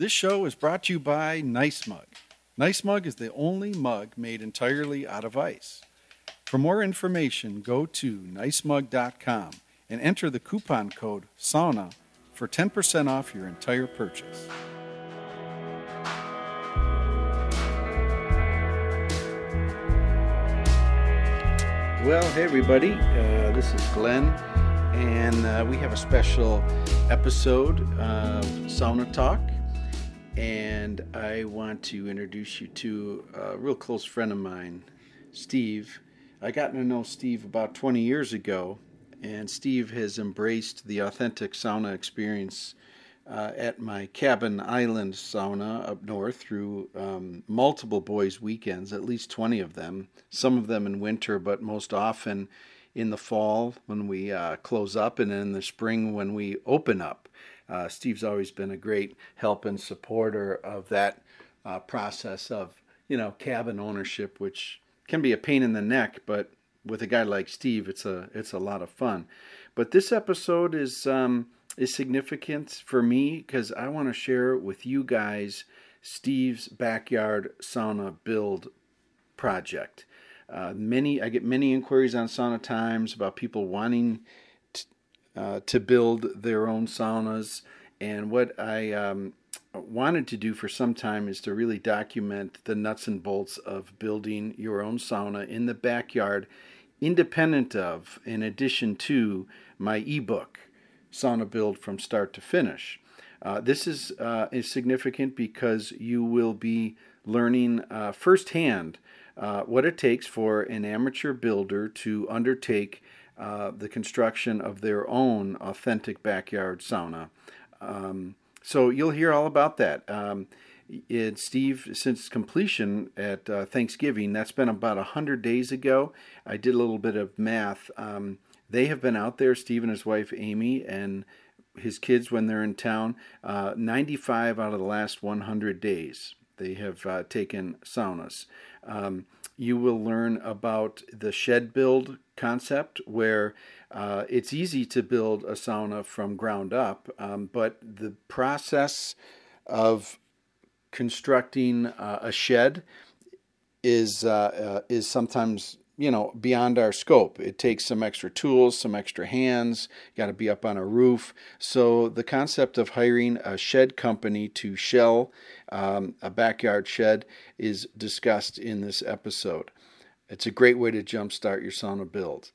This show is brought to you by Nice Mug. Nice Mug is the only mug made entirely out of ice. For more information, go to NiceMug.com and enter the coupon code SAUNA for 10% off your entire purchase. Well, hey everybody, this is Glenn, and we have a special episode of Sauna Talk, and I want to introduce you to a real close friend of mine, Steve. I got to know Steve about 20 years ago, and Steve has embraced the authentic sauna experience at my Cabin Island sauna up north through multiple boys' weekends, at least 20 of them, some of them in winter, but most often in the fall when we close up and in the spring when we open up. Steve's always been a great help and supporter of that process of, cabin ownership, which can be a pain in the neck, but with a guy like Steve, it's a lot of fun. But this episode is significant for me because I want to share with you guys Steve's backyard sauna build project. I get many inquiries on Sauna Times about people wanting to build their own saunas, and what I wanted to do for some time is to really document the nuts and bolts of building your own sauna in the backyard, independent of, in addition to, my ebook, Sauna Build from Start to Finnish. This is significant because you will be learning firsthand what it takes for an amateur builder to undertake the construction of their own authentic backyard sauna. So you'll hear all about that. Steve, since completion at Thanksgiving, that's been about 100 days ago. I did a little bit of math. They have been out there, Steve and his wife Amy and his kids when they're in town, 95 out of the last 100 days. They have taken saunas. You will learn about the shed build concept where it's easy to build a sauna from ground up, but the process of constructing a shed is sometimes beyond our scope. It takes some extra tools, some extra hands, got to be up on a roof. So the concept of hiring a shed company to shell a backyard shed is discussed in this episode. It's a great way to jumpstart your sauna build.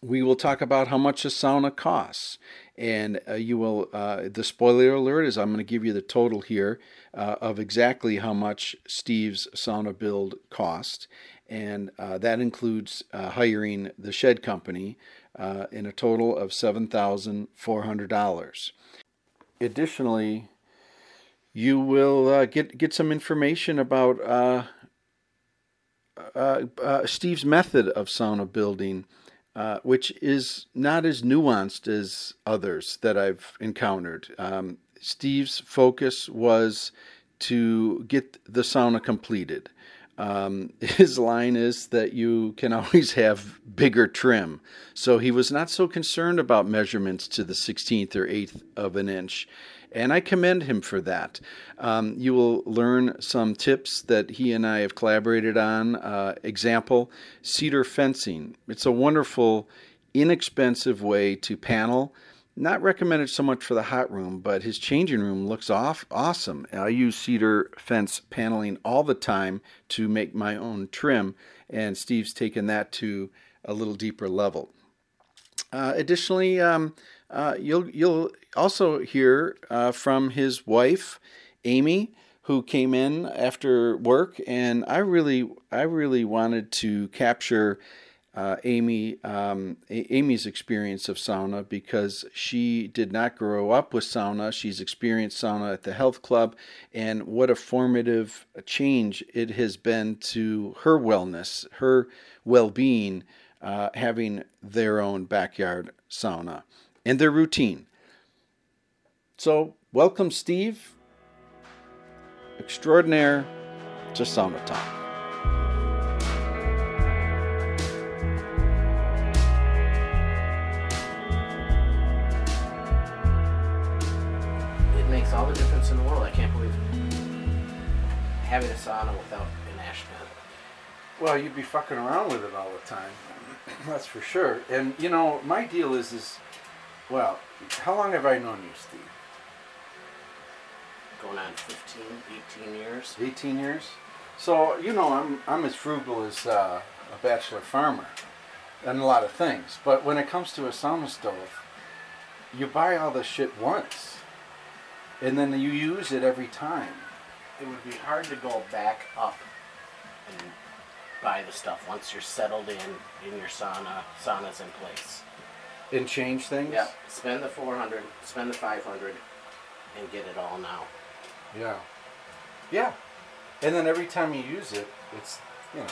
We will talk about how much a sauna costs, and the spoiler alert is I'm going to give you the total here of exactly how much Steve's sauna build cost, and that includes hiring the shed company in a total of $7,400. Additionally, you will get some information about Steve's method of sauna building, which is not as nuanced as others that I've encountered. Steve's focus was to get the sauna completed. His line is that you can always have bigger trim. So he was not so concerned about measurements to the 16th or 8th of an inch. And I commend him for that. You will learn some tips that he and I have collaborated on. Example, cedar fencing. It's a wonderful, inexpensive way to panel. Not recommended so much for the hot room, but his changing room looks awesome. I use cedar fence paneling all the time to make my own trim, and Steve's taken that to a little deeper level. Additionally, you'll also hear from his wife, Amy, who came in after work, and I really wanted to capture Amy's experience of sauna because she did not grow up with sauna. She's experienced sauna at the health club, and what a formative change it has been to her wellness, her well-being, having their own backyard sauna and their routine. So, welcome, Steve, extraordinaire, to Sauna Talk. All the difference in the world. I with having a sauna without an ash pit. Well, you'd be fucking around with it all the time. That's for sure. And, you know, my deal is, well, how long have I known you, Steve? Going on 15, 18 years. 18 years? So, you know, I'm as frugal as a bachelor farmer and a lot of things. But when it comes to a sauna stove, you buy all the shit once, and then you use it every time. It would be hard to go back up and buy the stuff once you're settled in your sauna, sauna's in place. And change things? Yeah. Spend the $400, spend the $500, and get it all now. Yeah. Yeah. And then every time you use it, it's, you know,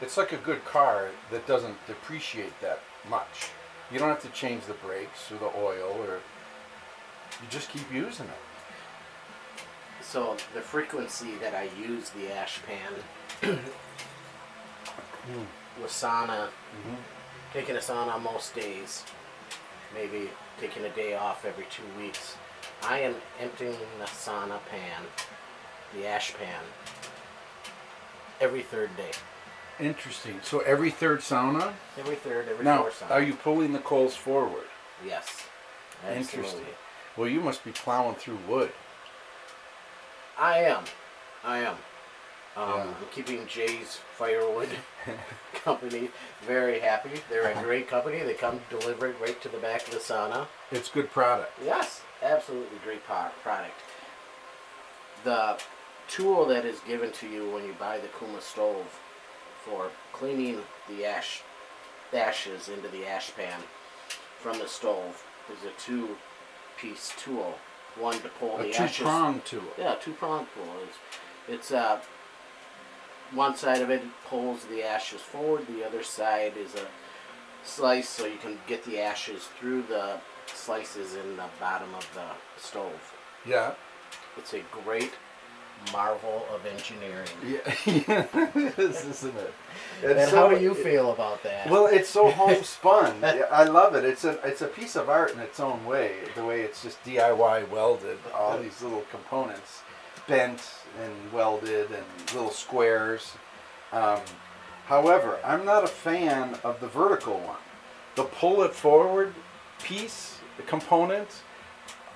it's like a good car that doesn't depreciate that much. You don't have to change the brakes or the oil, or you just keep using it. So the frequency that I use the ash pan with sauna, taking a sauna most days, maybe taking a day off every 2 weeks, I am emptying the sauna pan, the ash pan, every third day. Interesting. So every third sauna? Every third, every fourth sauna. Now, are you pulling the coals forward? Yes. Absolutely. Interesting. Well, you must be plowing through wood. I am. Yeah. I'm keeping Jay's Firewood Company very happy. They're a great company. They come deliver it right to the back of the sauna. It's good product. Yes. Absolutely great product. The tool that is given to you when you buy the Kuma stove for cleaning the ashes into the ash pan from the stove is a two-piece tool. One to pull the ashes. A two-pronged tool. Yeah, two-pronged tool. It's one side of it pulls the ashes forward. The other side is a slice, so you can get the ashes through the slices in the bottom of the stove. Yeah. It's a great marvel of engineering. Yeah, isn't it? And so, how do you feel about that? Well, it's so homespun. I love it. It's a piece of art in its own way. The way it's just DIY welded, all these little components, bent and welded, and little squares. However, I'm not a fan of the vertical one. The pull it forward piece, the component,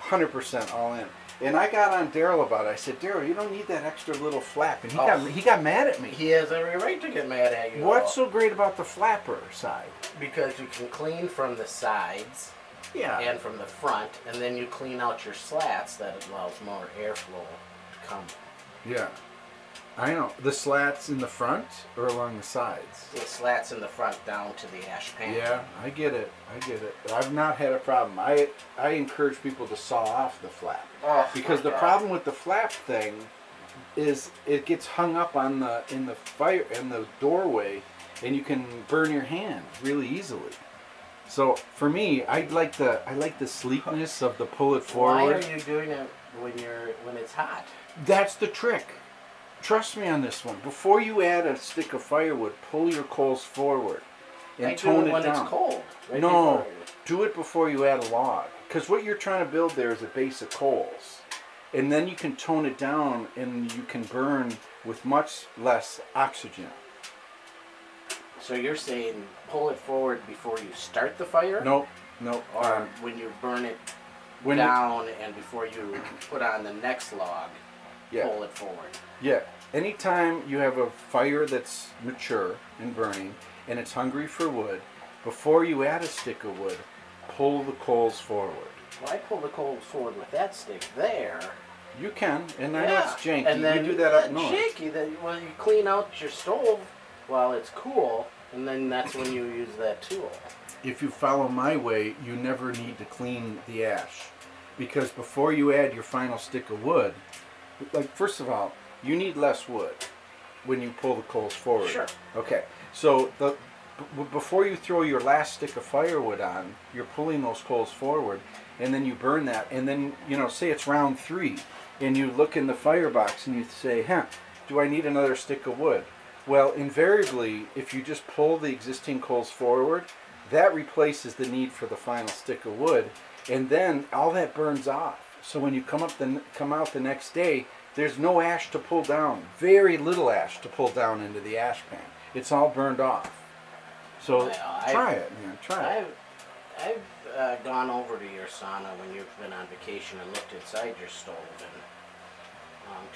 100% all in. And I got on Daryl about it. I said, Daryl, you don't need that extra little flap. And he got mad at me. He has every right to get mad at you. What's so great about the flapper side? Because you can clean from the sides and from the front, and then you clean out your slats. That allows more airflow to come. Yeah. I know. The slats in the front or along the sides? The slats in the front down to the ash pan. Yeah, I get it. I've not had a problem. I encourage people to saw off the flap. Oh, because the problem with the flap thing is it gets hung up on the in the doorway, and you can burn your hand really easily. So for me, I like the sleekness of the pull it forward. Why are you doing it when it's hot? That's the trick. Trust me on this one. Before you add a stick of firewood, pull your coals forward and tone it down. It's cold. Right? No, do it before you add a log. Because what you're trying to build there is a base of coals. And then you can tone it down and you can burn with much less oxygen. So you're saying pull it forward before you start the fire? Nope. Or when you burn it down and before you put on the next log, pull it forward. Yeah. Anytime you have a fire that's mature and burning and it's hungry for wood, before you add a stick of wood, pull the coals forward. Well, I pull the coals forward with that stick there. You can, and I know it's janky. And then you do that up north. Janky. Well, you clean out your stove while it's cool, and then that's when you use that tool. If you follow my way, you never need to clean the ash, because before you add your final stick of wood, like first of all, you need less wood when you pull the coals forward. Sure. Okay. So before you throw your last stick of firewood on, you're pulling those coals forward, and then you burn that. And then, you know, say it's round three, and you look in the firebox and you say, do I need another stick of wood? Well, invariably, if you just pull the existing coals forward, that replaces the need for the final stick of wood, and then all that burns off. So when you come out the next day, there's no ash to pull down. Very little ash to pull down into the ash pan. It's all burned off. So try it, man. Try it. I've gone over to your sauna when you've been on vacation and looked inside your stove, and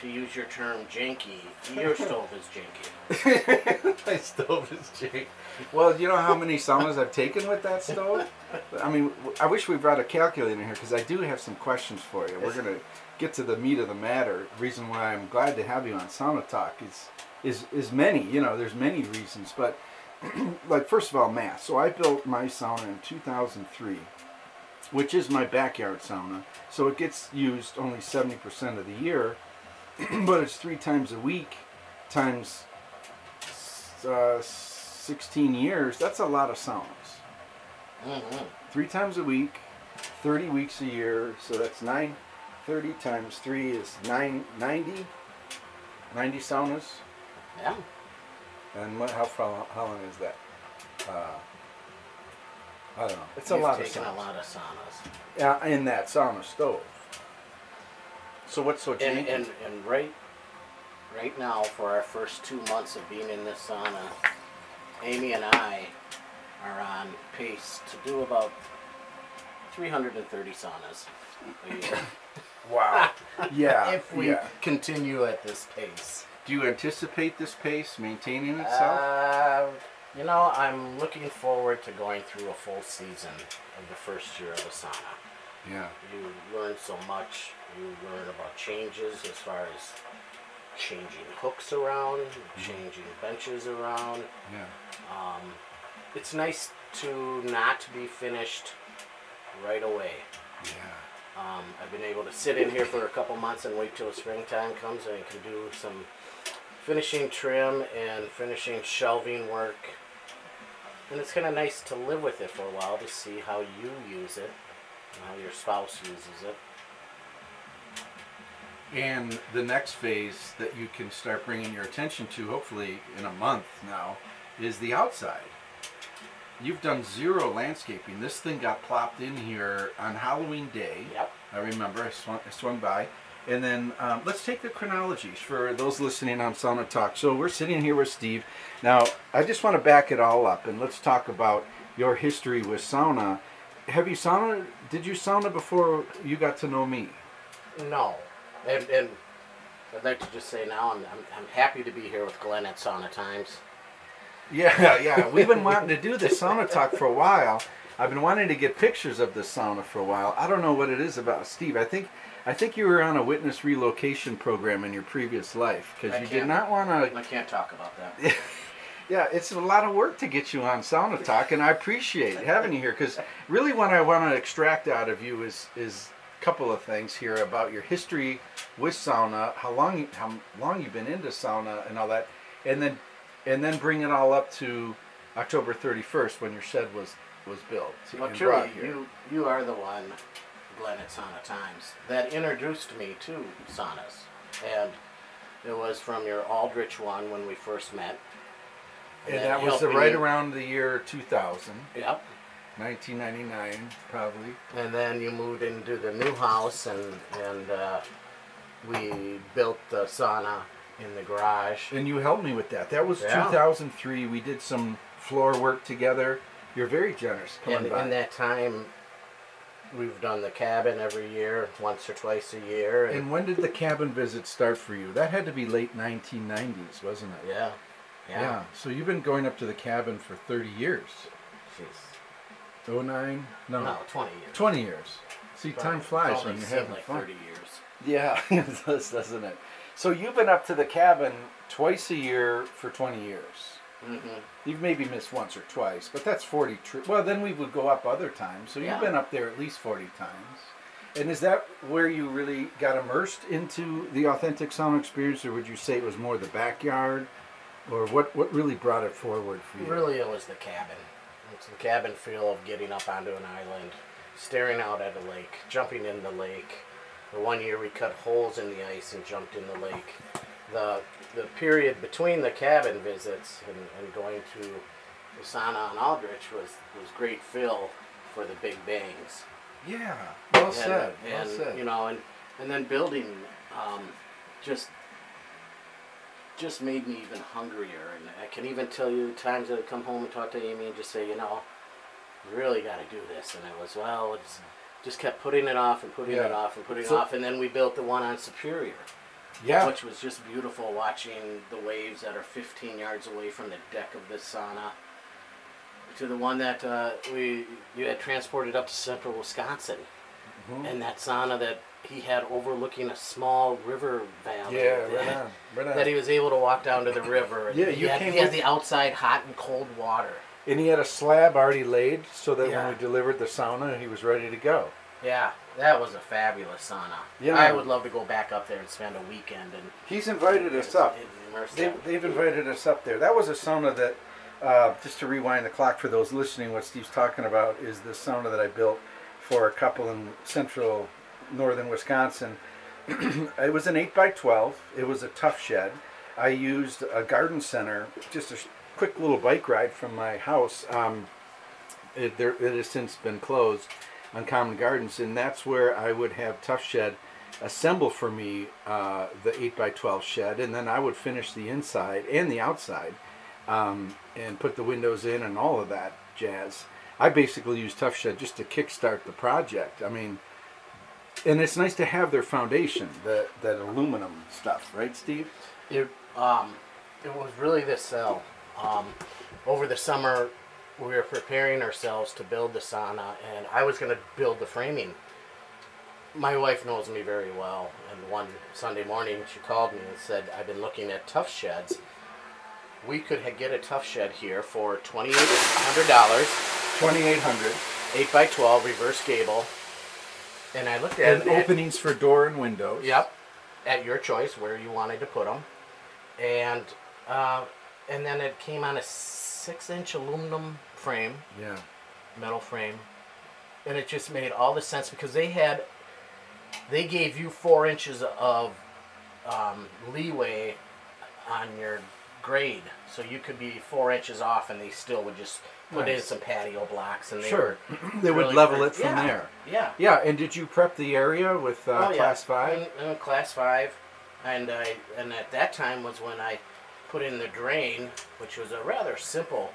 to use your term, janky, your stove is janky. My stove is janky. Well, you know how many saunas I've taken with that stove? I mean, I wish we brought a calculator here, because I do have some questions for you. We're going to get to the meat of the matter. The reason why I'm glad to have you on Sauna Talk is many. You know, there's many reasons, but like, first of all, mass. So I built my sauna in 2003, which is my backyard sauna. So it gets used only 70% of the year, but it's 3 times a week times 16 years. That's a lot of saunas. Mm-hmm. 3 times a week, 30 weeks a year. So that's 9. 30 times 3 is 90. 90 saunas. Yeah. And how long is that? I don't know. It's a lot of saunas. A lot of saunas. Yeah, in that sauna stove. So what's so janky? And right now, for our first 2 months of being in this sauna, Amy and I are on pace to do about 330 saunas a year. Wow. Yeah. If we continue at this pace. Do you anticipate this pace maintaining itself? You know, I'm looking forward to going through a full season of the first year of a sauna. Yeah. You learn so much. You learn about changes as far as changing hooks around, mm-hmm. changing benches around. Yeah. It's nice to not be finished right away. Yeah. I've been able to sit in here for a couple months and wait till springtime comes, and I can do some finishing trim and finishing shelving work. And it's kind of nice to live with it for a while to see how you use it and how your spouse uses it. And the next phase that you can start bringing your attention to, hopefully in a month now, is the outside. You've done 0 landscaping. This thing got plopped in here on Halloween day. Yep. I remember. I swung by. And then let's take the chronologies for those listening on Sauna Talk. So we're sitting here with Steve. Now, I just want to back it all up, and let's talk about your history with sauna. Have you sauna? Did you sauna before you got to know me? No. And I'd like to just say now I'm happy to be here with Glenn at Sauna Times. Yeah. We've been wanting to do this sauna talk for a while. I've been wanting to get pictures of this sauna for a while. I don't know what it is about Steve. I think you were on a witness relocation program in your previous life, because you did not want to. I can't talk about that. Yeah, it's a lot of work to get you on Sauna Talk, and I appreciate having you here, because really what I want to extract out of you is a couple of things here about your history with sauna, how long you've been into sauna, and all that, and then bring it all up to October 31st when your shed was built. Well, truly, you are the one, Glenn at Sauna Times, that introduced me to saunas. And it was from your Aldrich one when we first met. And that was right around the year 2000. Yep. 1999, probably. And then you moved into the new house, and we built the sauna in the garage. And you helped me with that. That was 2003. We did some floor work together. You're very generous. Come by. In that time, we've done the cabin every year, once or twice a year. And when did the cabin visit start for you? That had to be late 1990s, wasn't it? Yeah. So you've been going up to the cabin for 30 years. Jeez. 09? No, 20 years. 20 years. See, time flies when you're having like fun. 30 years. Yeah, it does, doesn't it? So you've been up to the cabin twice a year for 20 years. Mm-hmm. You've maybe missed once or twice, but that's 40 trips. Well, then we would go up other times. So you've been up there at least 40 times. And is that where you really got immersed into the authentic sauna experience, or would you say it was more the backyard? Or what really brought it forward for you? Really, it was the cabin. It's the cabin feel of getting up onto an island, staring out at a lake, jumping in the lake. The one year we cut holes in the ice and jumped in the lake. The period between the cabin visits and going to the sauna on Aldrich was great fill for the big bangs. Yeah, well said, well said. You know, and then building just made me even hungrier. And I can even tell you times that I come home and talk to Amy and just say, you know, we really got to do this. And it was, well, it's just kept putting it off and putting it off and putting it off. And then we built the one on Superior. Yeah. Which was just beautiful, watching the waves that are 15 yards away from the deck of this sauna. To the one that you had transported up to central Wisconsin. Mm-hmm. And that sauna that he had overlooking a small river valley. Yeah, right on. That he was able to walk down to the river. And he had the outside hot and cold water. And he had a slab already laid so that when we delivered the sauna, he was ready to go. Yeah, that was a fabulous sauna. Yeah. I would love to go back up there and spend a weekend. And he's invited us up. They've invited us up there. That was a sauna that, just to rewind the clock for those listening, what Steve's talking about is the sauna that I built for a couple in central northern Wisconsin. It was an 8x12. It was a Tuff Shed. I used a garden center, just a quick little bike ride from my house. It has since been closed, on Common Gardens, and that's where I would have Tuff Shed assemble for me the 8x12 shed, and then I would finish the inside and the outside and put the windows in and all of that jazz. I basically used Tuff Shed just to kickstart the project. I mean, and it's nice to have their foundation, that aluminum stuff, right, Steve? It was really this cell. Over the summer, we were preparing ourselves to build the sauna, and I was going to build the framing. My wife knows me very well, and one Sunday morning she called me and said, I've been looking at Tuff Sheds. We could get a Tuff Shed here for $2,800. $2,800. 8x12, reverse gable. And I looked at it. And openings for door and windows. Yep. At your choice, where you wanted to put them. And then it came on a 6-inch aluminum frame, metal frame, and it just made all the sense because they gave you 4 inches of leeway on your grade, so you could be 4 inches off, and they still would just put in some patio blocks, and they would level it from there. Yeah, yeah. And did you prep the area with Class 5? Class 5, and at that time was when I put in the drain, which was a rather simple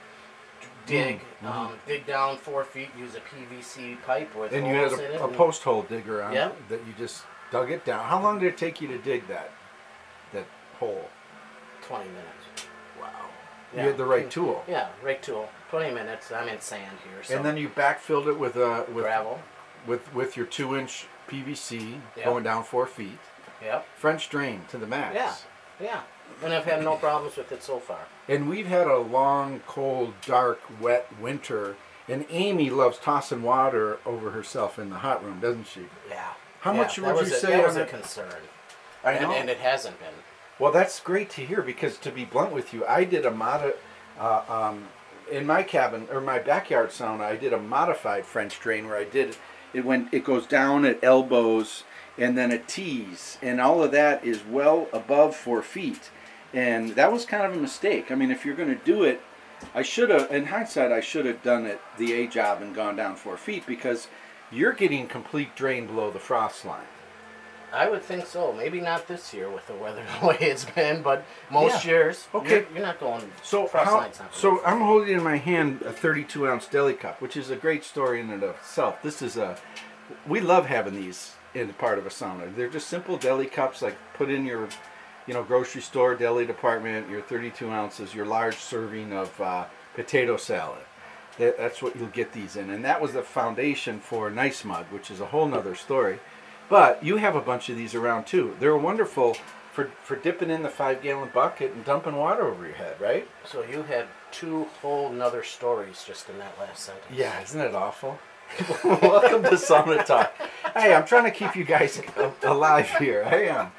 dig. Mm-hmm. Dig down 4 feet, use a PVC pipe with holes in it. And you had a post hole digger on it that you just dug it down. How long did it take you to dig that hole? 20 minutes. Wow. Yeah. You had the right tool. Yeah, right tool. 20 minutes. I'm in sand here. So. And then you backfilled it with gravel, with your 2-inch PVC going down 4 feet. Yep. French drain to the max. Yeah. Yeah. And I've had no problems with it so far. And we've had a long, cold, dark, wet winter. And Amy loves tossing water over herself in the hot room, doesn't she? Yeah. How much would you say? That was a concern. I know. And it hasn't been. Well, that's great to hear because, to be blunt with you, I did a in my cabin, or my backyard sauna, I did a modified French drain where I did it. It goes down at elbows and then a tease, and all of that is well above 4 feet. And that was kind of a mistake. I mean, if you're going to do it, in hindsight, I should have done it the A job and gone down 4 feet because you're getting complete drain below the frost line. I would think so. Maybe not this year with the weather the way it's been, but most years, okay, you're not going frost line's not. So I'm holding in my hand a 32-ounce deli cup, which is a great story in and of itself. We love having these in part of a sauna. They're just simple deli cups, like put in your grocery store, deli department, your 32 ounces, your large serving of potato salad. That's what you'll get these in. And that was the foundation for Nice Mug, which is a whole nother story. But you have a bunch of these around too. They're wonderful for dipping in the 5-gallon bucket and dumping water over your head, right? So you had 2 whole nother stories just in that last sentence. Yeah, isn't it awful? Welcome to Sauna Talk. Hey, I'm trying to keep you guys alive here. I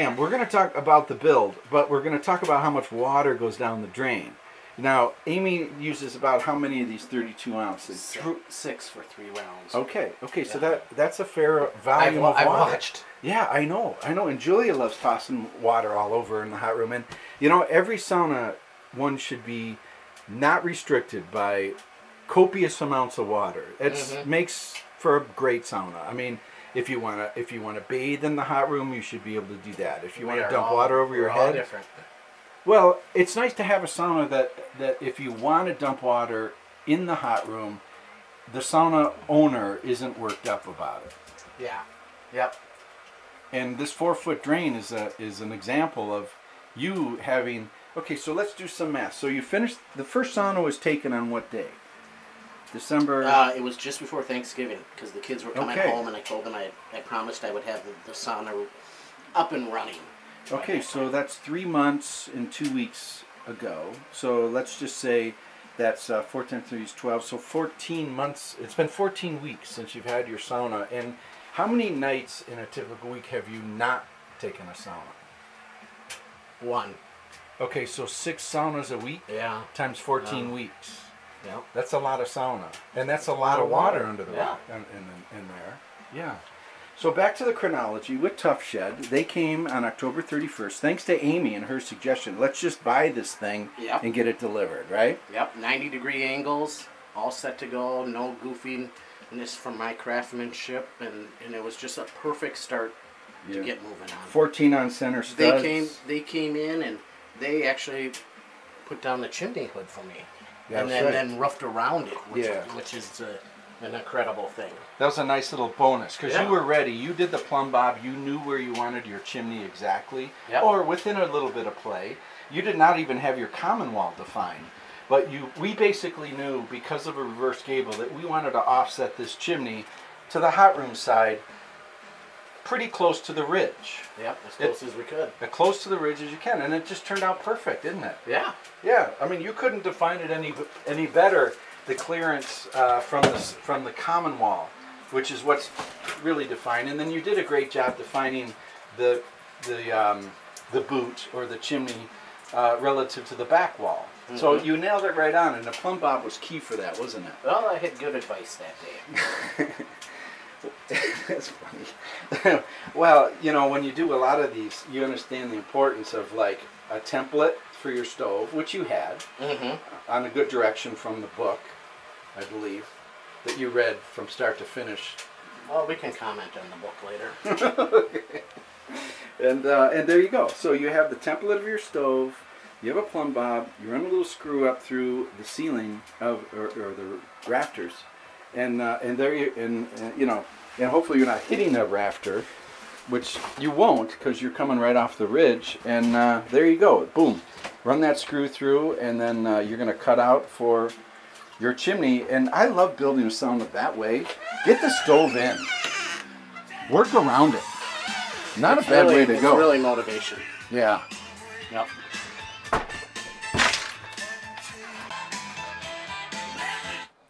am. We're going to talk about the build, but we're going to talk about how much water goes down the drain. Now, Amy uses about how many of these 32 ounces? 6 for 3 rounds. Okay. Yeah. So that's a fair volume of water. I watched. Yeah, I know. And Julia loves tossing water all over in the hot room. And, every sauna one should be not restricted by copious amounts of water. It makes for a great sauna. I mean, if you wanna bathe in the hot room, you should be able to do that. If you want to dump water over your head, different. Well, it's nice to have a sauna that if you want to dump water in the hot room, the sauna owner isn't worked up about it. Yeah. Yep. And this 4-foot drain is an example of you having. Okay, so let's do some math. So you finished the first sauna was taken on what day? December. It was just before Thanksgiving because the kids were coming home, and I told them I promised I would have the sauna up and running. Okay, so that's 3 months and 2 weeks ago. So let's just say that's 4 times 3 is 12. So 14 months. It's been 14 weeks since you've had your sauna. And how many nights in a typical week have you not taken a sauna? One. Okay, so 6 saunas a week times 14 weeks. Yeah. That's a lot of sauna. And that's a lot of water under the rock in there. Yeah. So back to the chronology with Tuff Shed. They came on October 31st, thanks to Amy and her suggestion. Let's just buy this thing and get it delivered, right? Yep, 90-degree angles, all set to go, no goofiness from my craftsmanship, and it was just a perfect start to get moving on. 14 on center studs. They came in, and they actually put down the chimney hood for me. That's and then roughed around it, which is an incredible thing. That was a nice little bonus, because you were ready. You did the plumb bob. You knew where you wanted your chimney exactly, or within a little bit of play. You did not even have your common wall defined. But we basically knew, because of a reverse gable, that we wanted to offset this chimney to the hot room side pretty close to the ridge. Yep, as close as we could. As close to the ridge as you can, and it just turned out perfect, didn't it? Yeah. Yeah, I mean, you couldn't define it any better, the clearance from the common wall, which is what's really defined, and then you did a great job defining the boot or the chimney relative to the back wall. Mm-hmm. So you nailed it right on, and the plumb bob was key for that, wasn't it? Well, I had good advice that day. That's funny. Well, you know, when you do a lot of these, you understand the importance of, like, a template for your stove, which you had, on a good direction from the book, I believe, that you read from start to finish. Well, we can comment on the book later. And there you go. So you have the template of your stove, you have a plumb bob, you run a little screw up through the ceiling or the rafters. And there you you know, and hopefully you're not hitting a rafter, which you won't because you're coming right off the ridge. And there you go, boom, run that screw through, and then you're gonna cut out for your chimney. And I love building a sauna that way. Get the stove in, work around it. Not it's a bad way to go. It's really motivation. Yeah. Yep.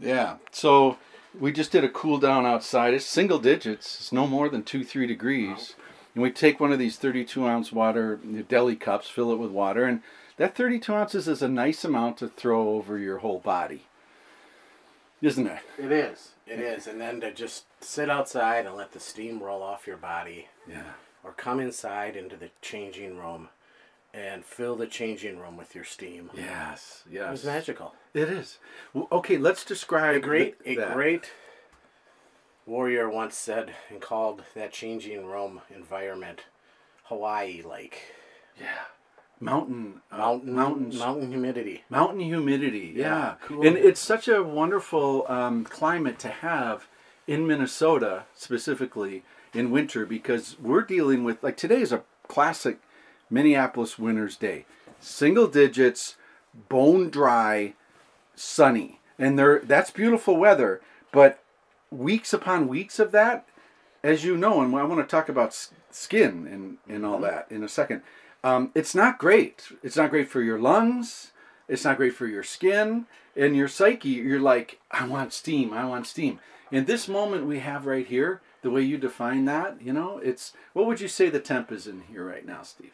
Yeah, so we just did a cool down outside. It's single digits. It's no more than 2-3 degrees. And we take one of these 32-ounce water deli cups, fill it with water, and that 32 ounces is a nice amount to throw over your whole body, isn't it? It is. It is. And then to just sit outside and let the steam roll off your body. Yeah. Or come inside into the changing room and fill the changing room with your steam. Yes, yes. It was magical. It is. Well, okay, let's describe A great warrior once said and called that changing room environment Hawaii-like. Yeah. Mountain humidity. Mountain humidity, yeah. Cool. And it's such a wonderful climate to have in Minnesota, specifically in winter, because we're dealing with, like, today is a classic Minneapolis winter's day. Single digits, bone dry, sunny. And that's beautiful weather, but weeks upon weeks of that, as you know, and I want to talk about skin and all that in a second. It's not great. It's not great for your lungs. It's not great for your skin and your psyche. You're like, I want steam. I want steam. And this moment we have right here, the way you define that, you know, it's, what would you say the temp is in here right now, Steve?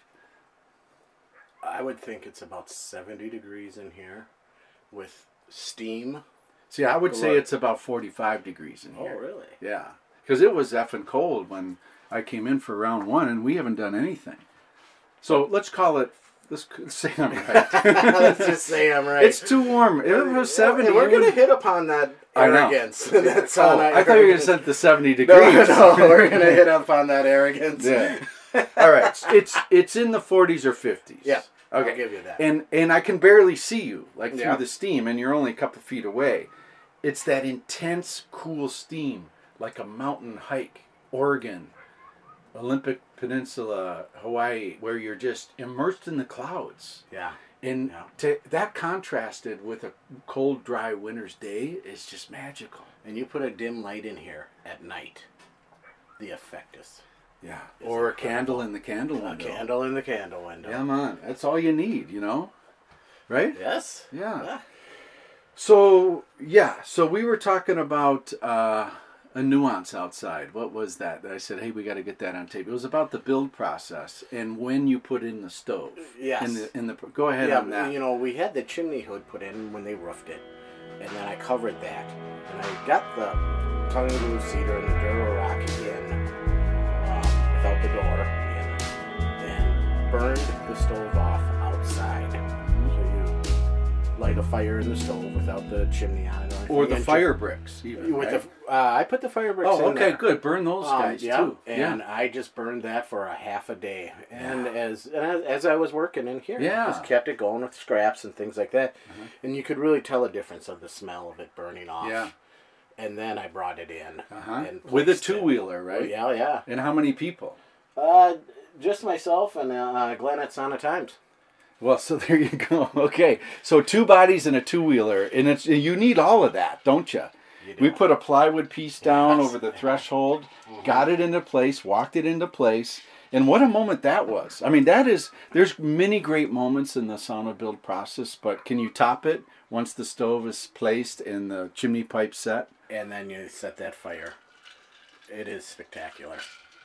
I would think it's about 70 degrees in here with steam. See, I would say it's about 45 degrees in here. Oh, really? Yeah. Because it was effing cold when I came in for round one, and we haven't done anything. So let's say I'm right. Let's just say I'm right. It's too warm. It was 70. We're going to hit upon that arrogance. That's I thought you were going to set the 70 degrees. No, we're going to hit up on that arrogance. Yeah. All right. It's in the 40s or 50s. Yeah. Okay. I'll give you that. And I can barely see you, like, through the steam, and you're only a couple feet away. It's that intense, cool steam, like a mountain hike, Oregon, Olympic Peninsula, Hawaii, where you're just immersed in the clouds. Yeah. And that contrasted with a cold, dry winter's day is just magical. And you put a dim light in here at night, the effect is... Yeah, or a candle in the candle window. A candle in the candle window. Come on, that's all you need, you know? Right? Yes. Yeah. So we were talking about a nuance outside. What was that? I said, hey, we got to get that on tape. It was about the build process and when you put in the stove. Yes. Go ahead on that. You know, we had the chimney hood put in when they roofed it, and then I covered that. And I got the tongue and glue cedar and the Daryl rock in. Out the door and burned the stove off outside. So you light a fire in the stove without the chimney on it. Or the fire bricks, even. I put the fire bricks in there. Oh, okay, good. Burn those guys, too. And I just burned that for a half a day. And as I was working in here, I just kept it going with scraps and things like that. Mm-hmm. And you could really tell a difference of the smell of it burning off. Yeah. And then I brought it in. With a two-wheeler, right? Oh, yeah. And how many people? Just myself and Glenn at Sauna Times. Well, so there you go. Okay. So two bodies and a two-wheeler. And you need all of that, don't you? You do. We put a plywood piece down over the threshold, got it into place, walked it into place. And what a moment that was. I mean, there's many great moments in the sauna build process, but can you top it once the stove is placed and the chimney pipe set? And then you set that fire. It is spectacular.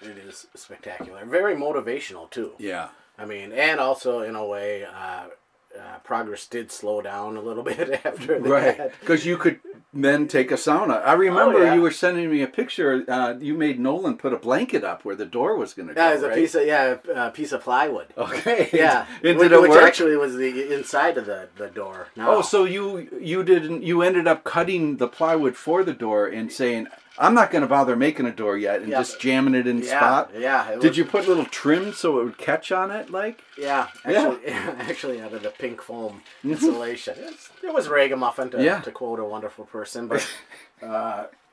Very motivational, too. Yeah. I mean, and also, in a way, progress did slow down a little bit after that. Right, because you could then take a sauna. I remember you were sending me a picture. You made Nolan put a blanket up where the door was going to go, it was a piece of plywood. Okay. Yeah. Which actually was the inside of the door. No. Oh, so you ended up cutting the plywood for the door and saying, I'm not going to bother making a door yet, and just jamming it in spot. Yeah. Did you put little trim so it would catch on it, like? Yeah. Actually, out of the pink foam insulation, it was ragamuffin to quote a wonderful person, but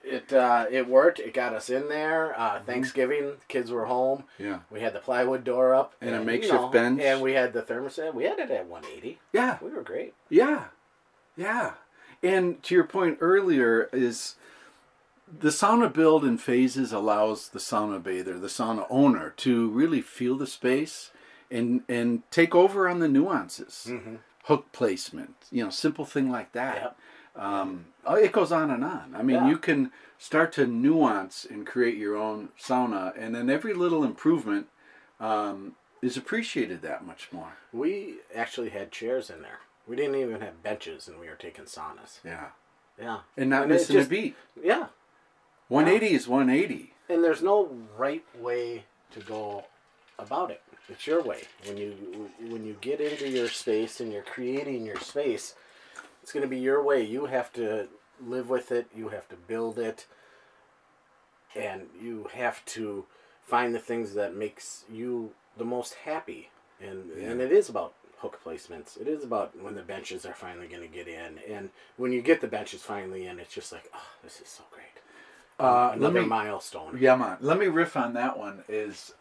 it worked. It got us in there. Thanksgiving, kids were home. Yeah, we had the plywood door up and a makeshift bench, and we had the thermostat. We had it at 180. Yeah, we were great. Yeah. And to your point earlier is. The sauna build in phases allows the sauna bather, the sauna owner, to really feel the space and take over on the nuances. Mm-hmm. Hook placement, simple thing like that. Yep. It goes on and on. I mean, you can start to nuance and create your own sauna, and then every little improvement is appreciated that much more. We actually had chairs in there. We didn't even have benches, and we were taking saunas. Yeah. And not missing a beat. Yeah. 180 is 180. And there's no right way to go about it. It's your way. When you get into your space and you're creating your space, it's going to be your way. You have to live with it. You have to build it. And you have to find the things that makes you the most happy. And it is about hook placements. It is about when the benches are finally going to get in. And when you get the benches finally in, it's just like, oh, this is so great. Another milestone. Yeah, man. Let me riff on that one. Is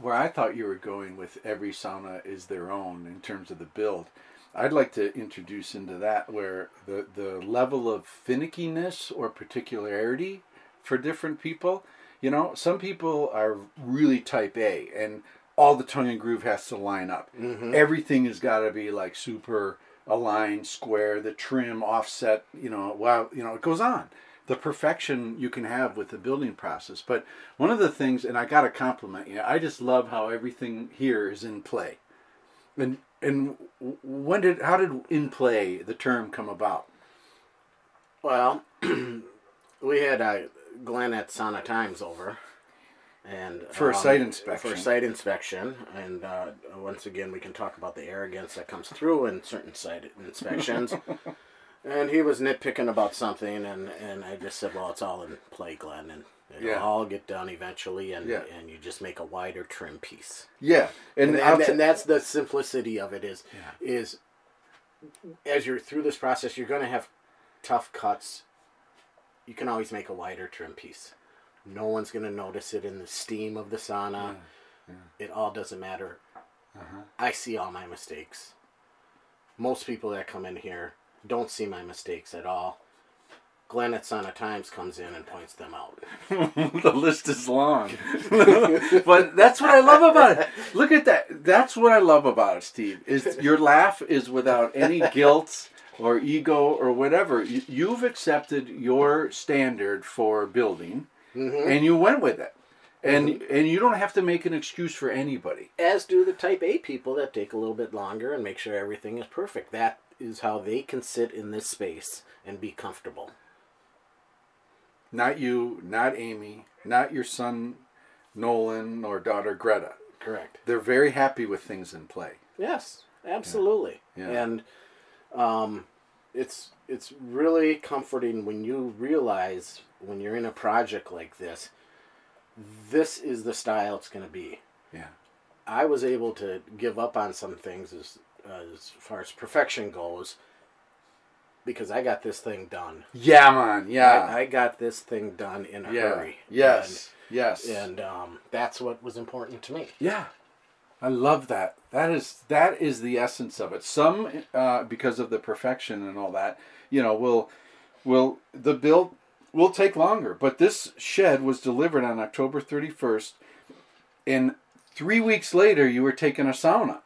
where I thought you were going with every sauna is their own in terms of the build. I'd like to introduce into that where the level of finickiness or particularity for different people. You know, some people are really type A, and all the tongue and groove has to line up. Mm-hmm. Everything has got to be like super aligned, square, the trim, offset. It goes on. The perfection you can have with the building process. But one of the things, and I got to compliment you, I just love how everything here is in play. And how did in play the term come about? Well, we had Glenn at Sauna Times over. And for a site inspection. And once again, we can talk about the arrogance that comes through in certain site inspections. And he was nitpicking about something, and I just said, well, it's all in play, Glenn, and it'll all get done eventually, and you just make a wider trim piece. Yeah. And that's the simplicity of it is as you're through this process, you're going to have tough cuts. You can always make a wider trim piece. No one's going to notice it in the steam of the sauna. Yeah. It all doesn't matter. Uh-huh. I see all my mistakes. Most people that come in here don't see my mistakes at all. Glenn at Sauna Times comes in and points them out. The list is long. But that's what I love about it. Look at that. That's what I love about it, Steve. Is your laugh is without any guilt or ego or whatever. You've accepted your standard for building, mm-hmm. and you went with it. And you don't have to make an excuse for anybody. As do the type A people that take a little bit longer and make sure everything is perfect. That is how they can sit in this space and be comfortable. Not you, not Amy, not your son, Nolan, or daughter, Greta. Correct. They're very happy with things in play. Yes, absolutely. Yeah. Yeah. And it's really comforting when you realize when you're in a project like this, this is the style it's going to be. Yeah. I was able to give up on some things as far as perfection goes because I got this thing done. Yeah, man. Yeah. I got this thing done in a hurry. Yes. Yes. And that's what was important to me. Yeah. I love that. That is the essence of it. Some, because of the perfection and all that, you know, will take longer, but this shed was delivered on October 31st, and 3 weeks later, you were taking a sauna.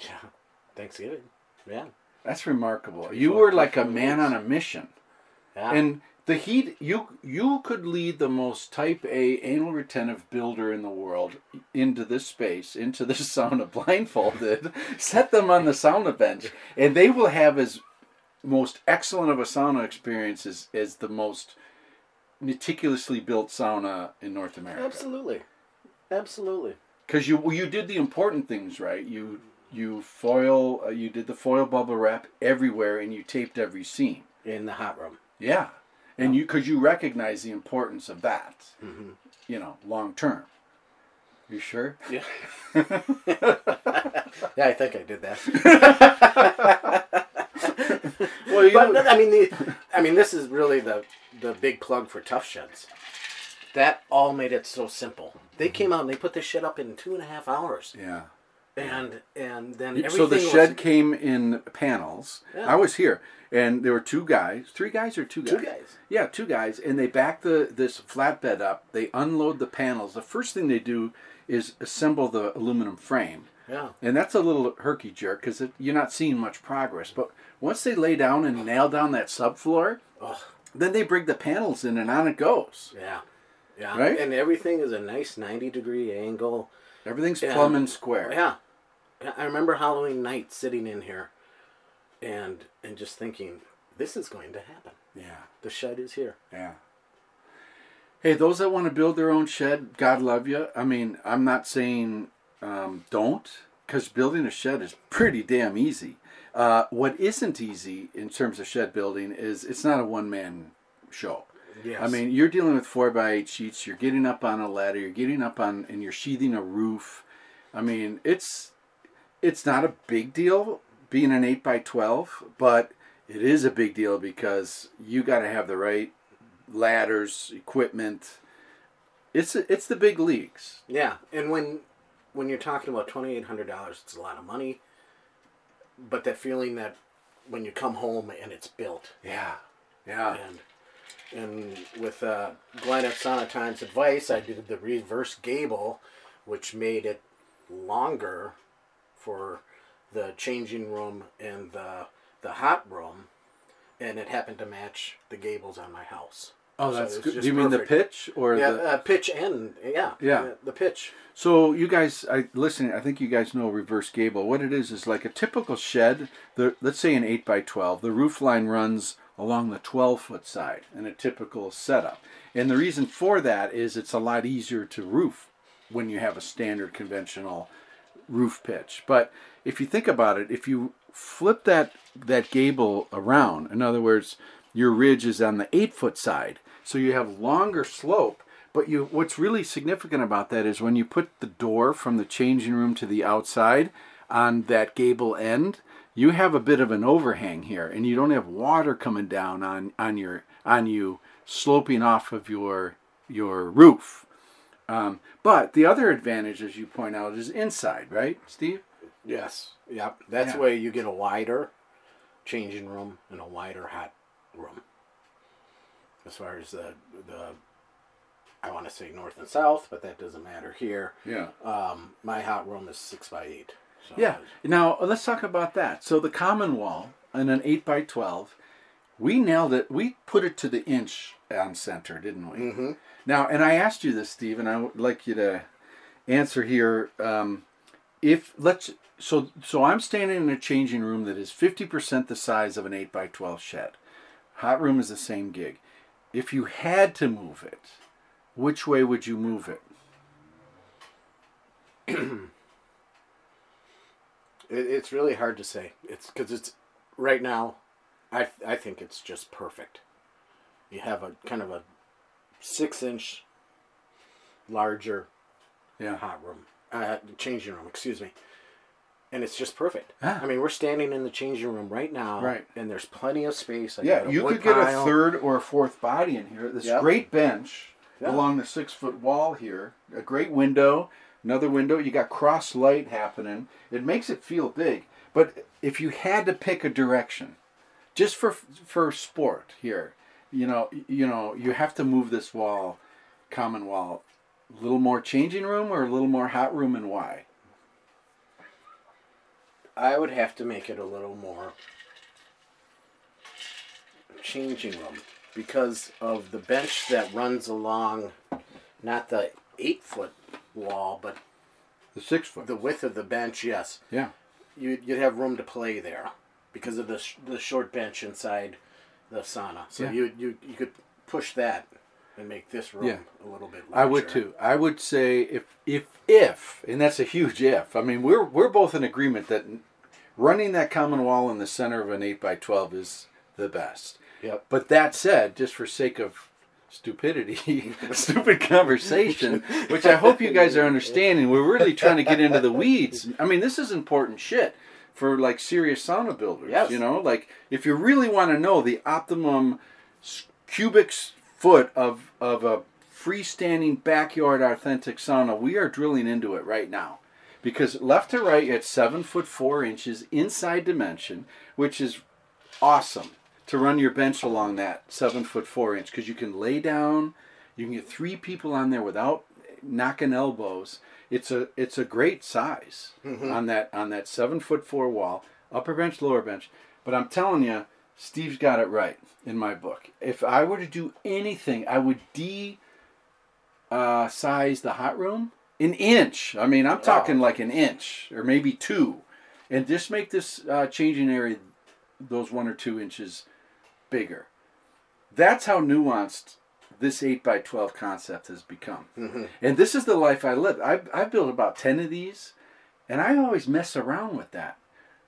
Yeah, Thanksgiving. Yeah, that's remarkable. That's you were like a man on a mission. Yeah. And the heat, you could lead the most Type A anal retentive builder in the world into this space, into this sauna blindfolded. Set them on the sauna bench, and they will have as most excellent of a sauna experience is the most meticulously built sauna in North America. Absolutely. Because you did the important things right. You did the foil bubble wrap everywhere, and you taped every seam in the hot room. Yeah, and you recognize the importance of that. Mm-hmm. You know, long term. You sure? Yeah. Yeah, I think I did that. Well, but I mean, this is really the big plug for Tuff Sheds. That all made it so simple. They came out and they put this shed up in 2.5 hours. Yeah. And then everything. So the shed came in panels. Yeah. I was here, and there were three guys. Two guys. Yeah, two guys, and they backed this flatbed up. They unload the panels. The first thing they do is assemble the aluminum frame. Yeah. And that's a little herky jerk because you're not seeing much progress. But once they lay down and nail down that subfloor, then they bring the panels in and on it goes. Yeah. Yeah. Right? And everything is a nice 90-degree angle. Everything's plumb and square. Yeah. I remember Halloween night sitting in here and just thinking, this is going to happen. Yeah. The shed is here. Yeah. Hey, those that want to build their own shed, God love you. I mean, I'm not saying... don't, because building a shed is pretty damn easy. What isn't easy in terms of shed building is it's not a one-man show. Yes. I mean, you're dealing with 4x8 sheets, you're getting up on a ladder, and you're sheathing a roof. I mean, it's not a big deal being an 8x12, but it is a big deal because you got to have the right ladders, equipment. It's the big leagues. Yeah, and when you're talking about $2,800, it's a lot of money. But that feeling that when you come home and it's built. Yeah. Yeah. And with Glenn at Sauna Times advice, I did the reverse gable, which made it longer for the changing room and the hot room. And it happened to match the gables on my house. Oh, that's good. Do you mean the pitch or pitch and the pitch. So you guys, I think you guys know reverse gable. What it is like a typical shed. Let's say an 8x12. The roof line runs along the 12-foot side in a typical setup, and the reason for that is it's a lot easier to roof when you have a standard conventional roof pitch. But if you think about it, if you flip that gable around, in other words, your ridge is on the 8-foot side, so you have longer slope. But what's really significant about that is when you put the door from the changing room to the outside on that gable end, you have a bit of an overhang here, and you don't have water coming down on you sloping off of your roof. But the other advantage, as you point out, is inside, right, Steve? Yes. Yep. That's where you get a wider changing room and a wider hot room. As far as the I want to say north and south, but that doesn't matter here. Yeah. My hot room is 6x8. So yeah. Now, let's talk about that. So the common wall and an 8x12, we nailed it. We put it to the inch on center, didn't we? Mm-hmm. Now, and I asked you this, Steve, and I would like you to answer here. So I'm standing in a changing room that is 50% the size of an 8x12 shed. Hot room is the same gig. If you had to move it, which way would you move it? It's really hard to say. It's because it's right now. I think it's just perfect. You have a kind of a 6-inch larger hot room, changing room. Excuse me, and it's just perfect. Ah. I mean, we're standing in the changing room right now, right? And there's plenty of space. You could get a third or a fourth body in here. This great bench. Yeah. Along the 6-foot wall here, a great window, another window. You got cross light happening. It makes it feel big. But if you had to pick a direction, just for sport here, you know, you have to move this wall, common wall, a little more changing room or a little more hot room, and why? I would have to make it a little more changing room, because of the bench that runs along, not the 8-foot wall, but the 6-foot. The width of the bench, yes. Yeah. You'd have room to play there because of the short bench inside the sauna. So you could push that and make this room a little bit larger. I would too. I would say if, and that's a huge if. I mean, we're both in agreement that running that common wall in the center of an 8x12 is the best. Yep. But that said, just for sake of stupidity, stupid conversation, which I hope you guys are understanding, we're really trying to get into the weeds. I mean, this is important shit for, like, serious sauna builders. Yes. You know, like, if you really want to know the optimum cubic foot of a freestanding backyard authentic sauna, we are drilling into it right now. Because left to right, it's 7'4" inside dimension, which is awesome. To run your bench along that 7'4" because you can lay down, you can get 3 people on there without knocking elbows. It's a great size on that 7'4" wall, upper bench, lower bench. But I'm telling you, Steve's got it right in my book. If I were to do anything, I would size the hot room an inch. I mean, I'm talking like an inch or maybe 2, and just make this changing area those 1 or 2 inches bigger. That's how nuanced this 8x12 concept has become. Mm-hmm. And this is the life I live. I built about 10 of these, and I always mess around with that.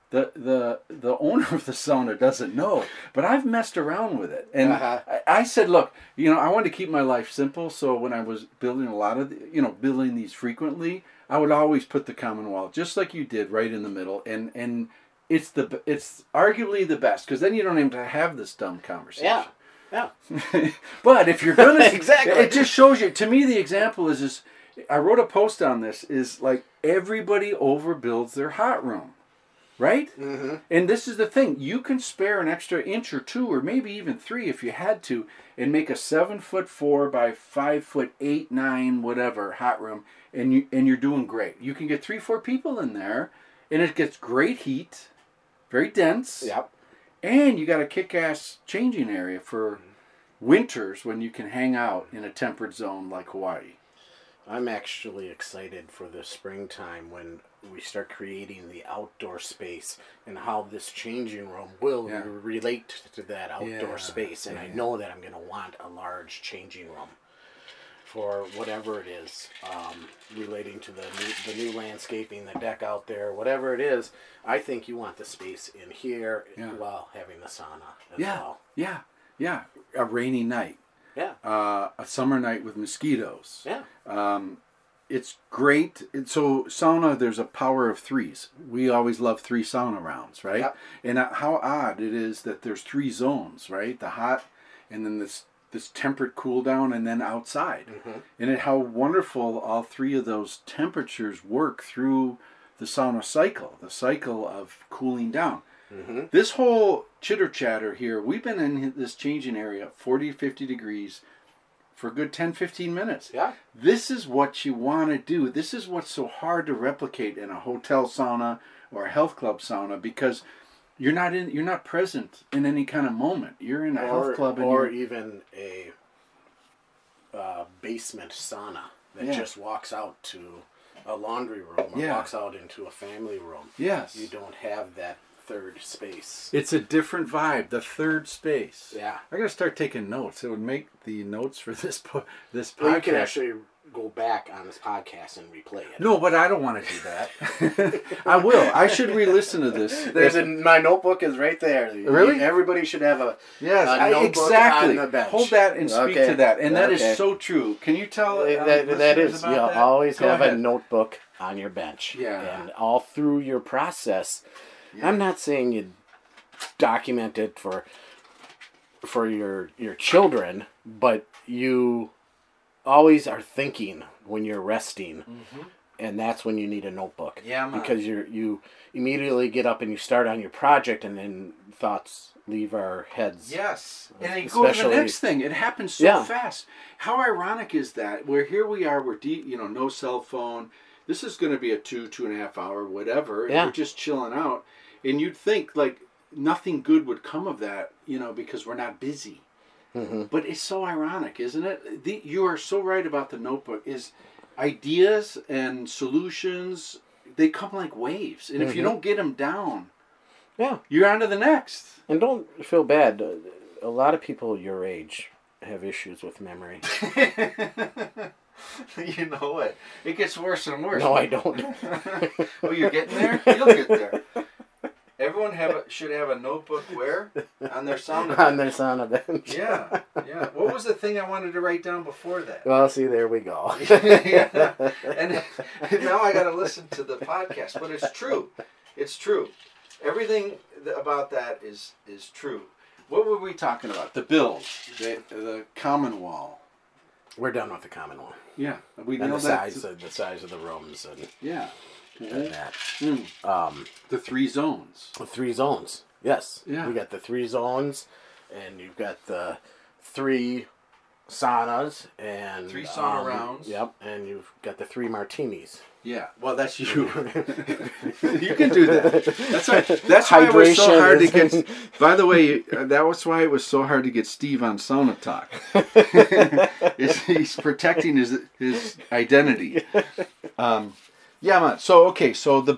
The owner of the sauna doesn't know, but I've messed around with it. And I said, look, you know, I wanted to keep my life simple, so when I was building building these frequently, I would always put the common wall, just like you did, right in the middle, and it's arguably the best, because then you don't even have this dumb conversation. Yeah. But if you're gonna, exactly, it just shows you. To me, the example is I wrote a post on this. Is like everybody overbuilds their hot room, right? Mm-hmm. And this is the thing: you can spare an extra inch or 2, or maybe even 3, if you had to, and make a 7'4" by 5'8", 9, whatever hot room, and you're doing great. You can get 3, 4 people in there, and it gets great heat. Very dense. Yep. And you got a kick-ass changing area for winters when you can hang out in a temperate zone like Hawaii. I'm actually excited for the springtime when we start creating the outdoor space and how this changing room will relate to that outdoor space. And I know that I'm going to want a large changing room for whatever it is, relating to the new landscaping, the deck out there, whatever it is. I think you want the space in here while having the sauna as well. Yeah, yeah, yeah. A rainy night. Yeah. A summer night with mosquitoes. Yeah. It's great. So sauna, there's a power of threes. We always love three sauna rounds, right? Yep. And how odd it is that there's three zones, right? The hot, and then this temperate cool down, and then outside. Mm-hmm. And how wonderful all three of those temperatures work through the sauna cycle, the cycle of cooling down. Mm-hmm. This whole chitter chatter here, we've been in this changing area, 40-50 degrees, for a good 10-15 minutes. Yeah. This is what you want to do. This is what's so hard to replicate in a hotel sauna or a health club sauna, because you're not present in any kind of moment. You're in a health club, or even a basement sauna that just walks out to a laundry room or walks out into a family room. Yes, you don't have that third space. It's a different vibe. The third space. Yeah, I gotta start taking notes. It would make the notes for this podcast. Well, you can actually go back on this podcast and replay it. No, but I don't want to do that. I will. I should re-listen to this. My notebook is right there. Really? Everybody should have a notebook on the bench. Hold that and speak to that. And that is so true. Can you tell? That is. You'll always have a notebook on your bench. Yeah. And all through your process. Yeah. I'm not saying you document it for your children, but you always are thinking when you're resting, and that's when you need a notebook. Yeah, because you immediately get up and you start on your project, and then thoughts leave our heads. Yes, and then you go to the next thing. It happens so fast. How ironic is that? Where here we are, we're deep, no cell phone. This is going to be a 2.5 hour, whatever. And you're just chilling out, and you'd think like nothing good would come of that, because we're not busy. Mm-hmm. But it's so ironic, isn't it? You are so right about the notebook. Is ideas and solutions, they come like waves, and if you don't get them down, you're on to the next. And don't feel bad. A lot of people your age have issues with memory. You know what? It gets worse and worse. No, I don't. Oh, you're getting there? You'll get there. Everyone should have a notebook where? On their sauna bench. On their sauna bench. Yeah, yeah. What was the thing I wanted to write down before that? Well, see, there we go. Yeah. And now I got to listen to the podcast. But it's true. It's true. Everything about that is true. What were we talking about? The build. The common wall. We're done with the common wall. Yeah, we know the size of the rooms and that. Mm. The three zones. The three zones. Yes. Yeah. We got the three zones, and you've got the three saunas and three sauna rounds. Yep, and you've got the three martinis. Yeah. Well, that's you. You can do that. That's why it was so hard to get. By the way, that was why it was so hard to get Steve on Sauna Talk. He's protecting his identity. Man. So the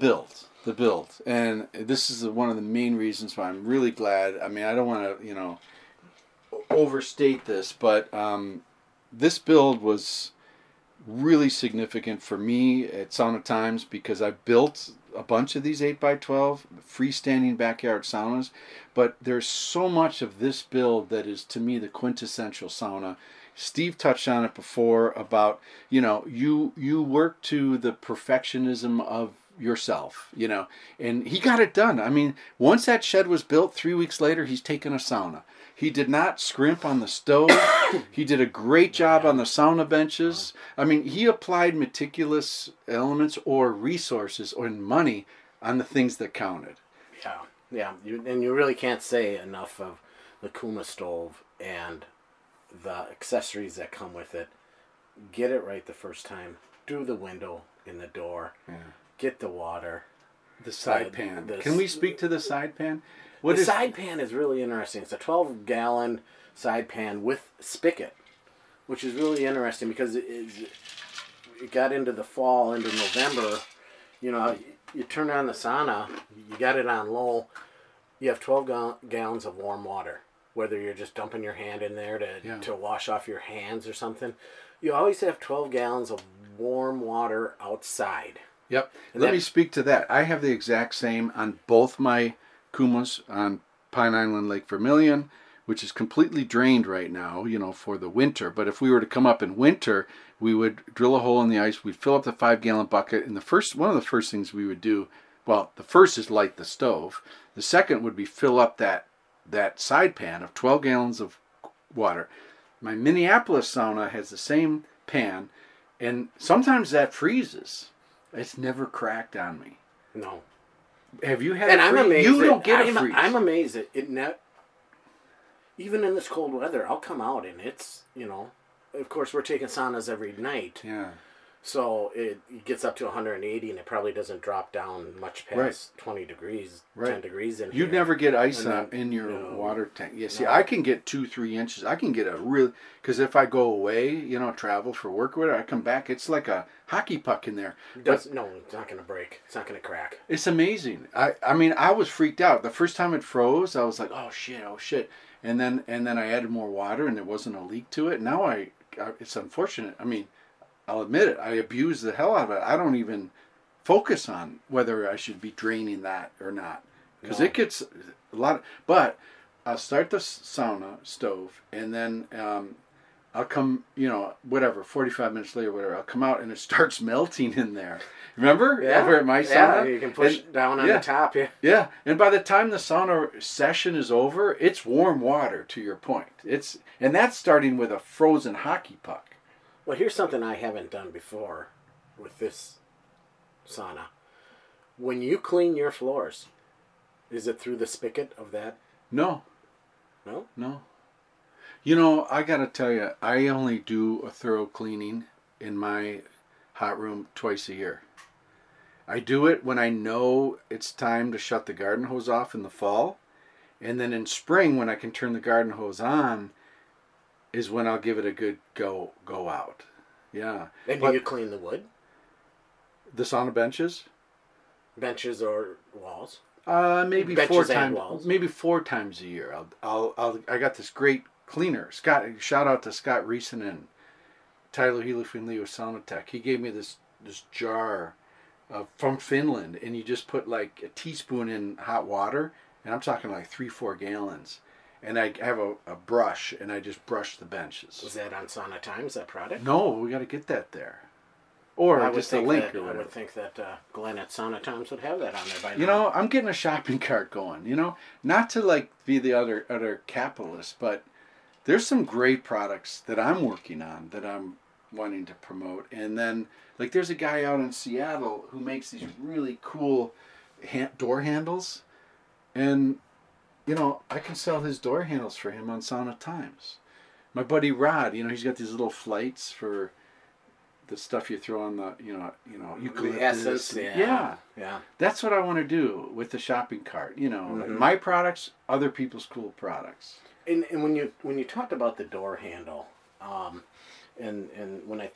build, and this is one of the main reasons why I'm really glad. I mean, I don't want to, overstate this, but this build was really significant for me at Sauna Times, because I built a bunch of these 8x12 freestanding backyard saunas, but there's so much of this build that is, to me, the quintessential sauna. Steve touched on it before about, you work to the perfectionism of yourself, and he got it done. I mean, once that shed was built, 3 weeks later, he's taken a sauna. He did not scrimp on the stove. He did a great job on the sauna benches. I mean, he applied meticulous elements or resources or money on the things that counted. Yeah, yeah. You really can't say enough of the Kuma stove and the accessories that come with it. Get it right the first time. Do the window in the door. Yeah. Get the water. The side pan. Can we speak to the side pan? The side pan is really interesting. It's a 12-gallon side pan with spigot, which is really interesting because it got into the fall, into November. You turn on the sauna, you got it on low, you have 12 gallons of warm water, whether you're just dumping your hand in there to wash off your hands or something. you always have 12 gallons of warm water outside. Yep. And let me speak to that. I have the exact same on both my Kumas on Pine Island, Lake Vermilion, which is completely drained right now, you know, for the winter. But if we were to come up in winter, we would drill a hole in the ice. We'd fill up the 5-gallon bucket. And one of the first things we would do, well, the first is light the stove. The second would be fill up that side pan of 12 gallons of water. My Minneapolis sauna has the same pan, and sometimes that freezes. It's never cracked on me. No. Have you had a freeze? I'm amazed. You don't get a freeze. I'm amazed that it never... Even in this cold weather, I'll come out and it's, you know... Of course, we're taking saunas every night. Yeah. So it gets up to 180 and it probably doesn't drop down much past 20 degrees, 10 degrees in here. You'd never get ice in your water tank. Yeah, see, I can get 2-3 inches. I can get a real... Because if I go away, you know, travel for work, whatever, I come back, it's like a hockey puck in there. It's not going to break. It's not going to crack. It's amazing. I mean, I was freaked out. The first time it froze, I was like, oh, shit. And then I added more water, and there wasn't a leak to it. Now it's unfortunate. I mean, I'll admit it. I abuse the hell out of it. I don't even focus on whether I should be draining that or not, because it gets a lot. But I'll start the sauna stove, and then I'll come, you know, whatever, 45 minutes later, whatever. I'll come out, and it starts melting in there. Remember? Yeah. Over at my sauna? Yeah, you can push down on the top. Yeah. Yeah. And by the time the sauna session is over, it's warm water, to your point. And that's starting with a frozen hockey puck. Well, here's something I haven't done before with this sauna. When you clean your floors, is it through the spigot of that? No. No? No. You know, I got to tell you, I only do a thorough cleaning in my hot room twice a year. I do it when I know it's time to shut the garden hose off in the fall. And then in spring, when I can turn the garden hose on, is when I'll give it a good go out. Yeah. And do you clean the wood? The sauna benches? Benches or walls? Maybe 4 times a year. I got this great cleaner. Scott, shout out to Scott Reeson and Tyler Hilufin, Leo Sauna Tech. He gave me this jar from Finland, and you just put like a teaspoon in hot water, and I'm talking like 3-4 gallons. And I have a brush, and I just brush the benches. Was that on Sauna Times, that product? No, we got to get that there. Or I just a link or whatever. I would think that Glenn at Sauna Times would have that on there by now. You know, I'm getting a shopping cart going, you know? Not to, like, be the other capitalist, but there's some great products that I'm working on that I'm wanting to promote. And then, like, there's a guy out in Seattle who makes these really cool door handles. And... You know, I can sell his door handles for him on Sauna Times. My buddy Rod, you know, he's got these little flights for the stuff you throw on the, you know, eucalyptus. The essence, yeah. That's what I want to do with the shopping cart. You know, like my products, other people's cool products. And when you talked about the door handle, and when I,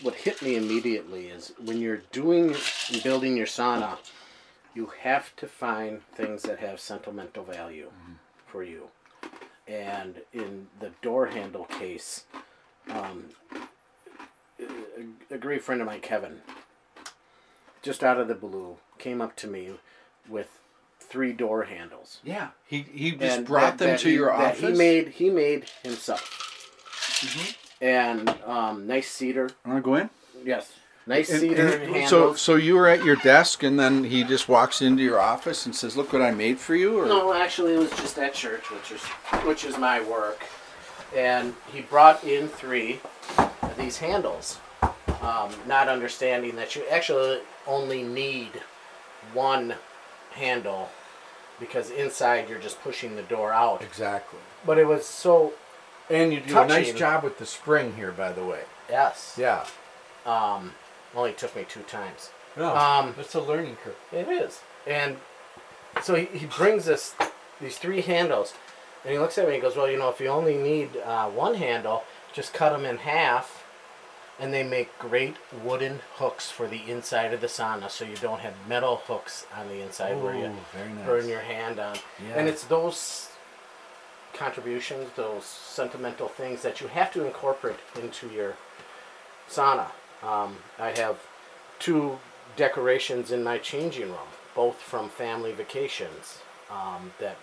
what hit me immediately is when you're doing and building your sauna. You have to find things that have sentimental value for you. And in the door handle case, a great friend of mine, Kevin, just out of the blue, came up to me with 3 door handles. Yeah, he just brought them to your office? That he made himself. Mm-hmm. And nice cedar. Want to go in? Yes. Nice cedar handles. So you were at your desk, and then he just walks into your office and says, "Look what I made for you." Or? No, actually, it was just at church, which is my work, and he brought in 3 of these handles, not understanding that you actually only need 1 handle because inside you're just pushing the door out. Exactly. But it was so. And you do touching. A nice job with the spring here, by the way. Yes. Yeah. Only took me 2 times. No, it's a learning curve. It is. And so he brings us these 3 handles, and he looks at me and goes, "Well, you know, if you only need 1 handle, just cut them in half, and they make great wooden hooks for the inside of the sauna, so you don't have metal hooks on the inside where you burn your hand on." Yeah. And it's those contributions, those sentimental things that you have to incorporate into your sauna. I have two decorations in my changing room, both from family vacations, that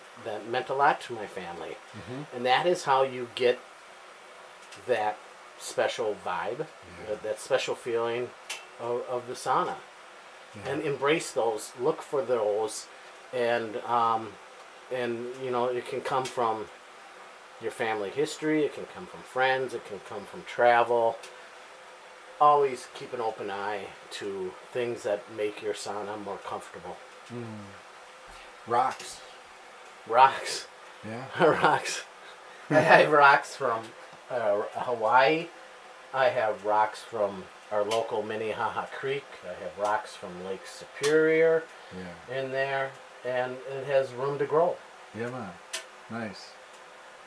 meant a lot to my family. Mm-hmm. And that is how you get that special vibe, mm-hmm. that special feeling of the sauna. Mm-hmm. And embrace those, look for those, and you know, it can come from your family history, it can come from friends, it can come from travel. Always keep an open eye to things that make your sauna more comfortable. Mm. Rocks. Yeah. Rocks. I have rocks from Hawaii. I have rocks from our local Minnehaha Creek. I have rocks from Lake Superior in there. And it has room to grow. Yeah, man. Nice.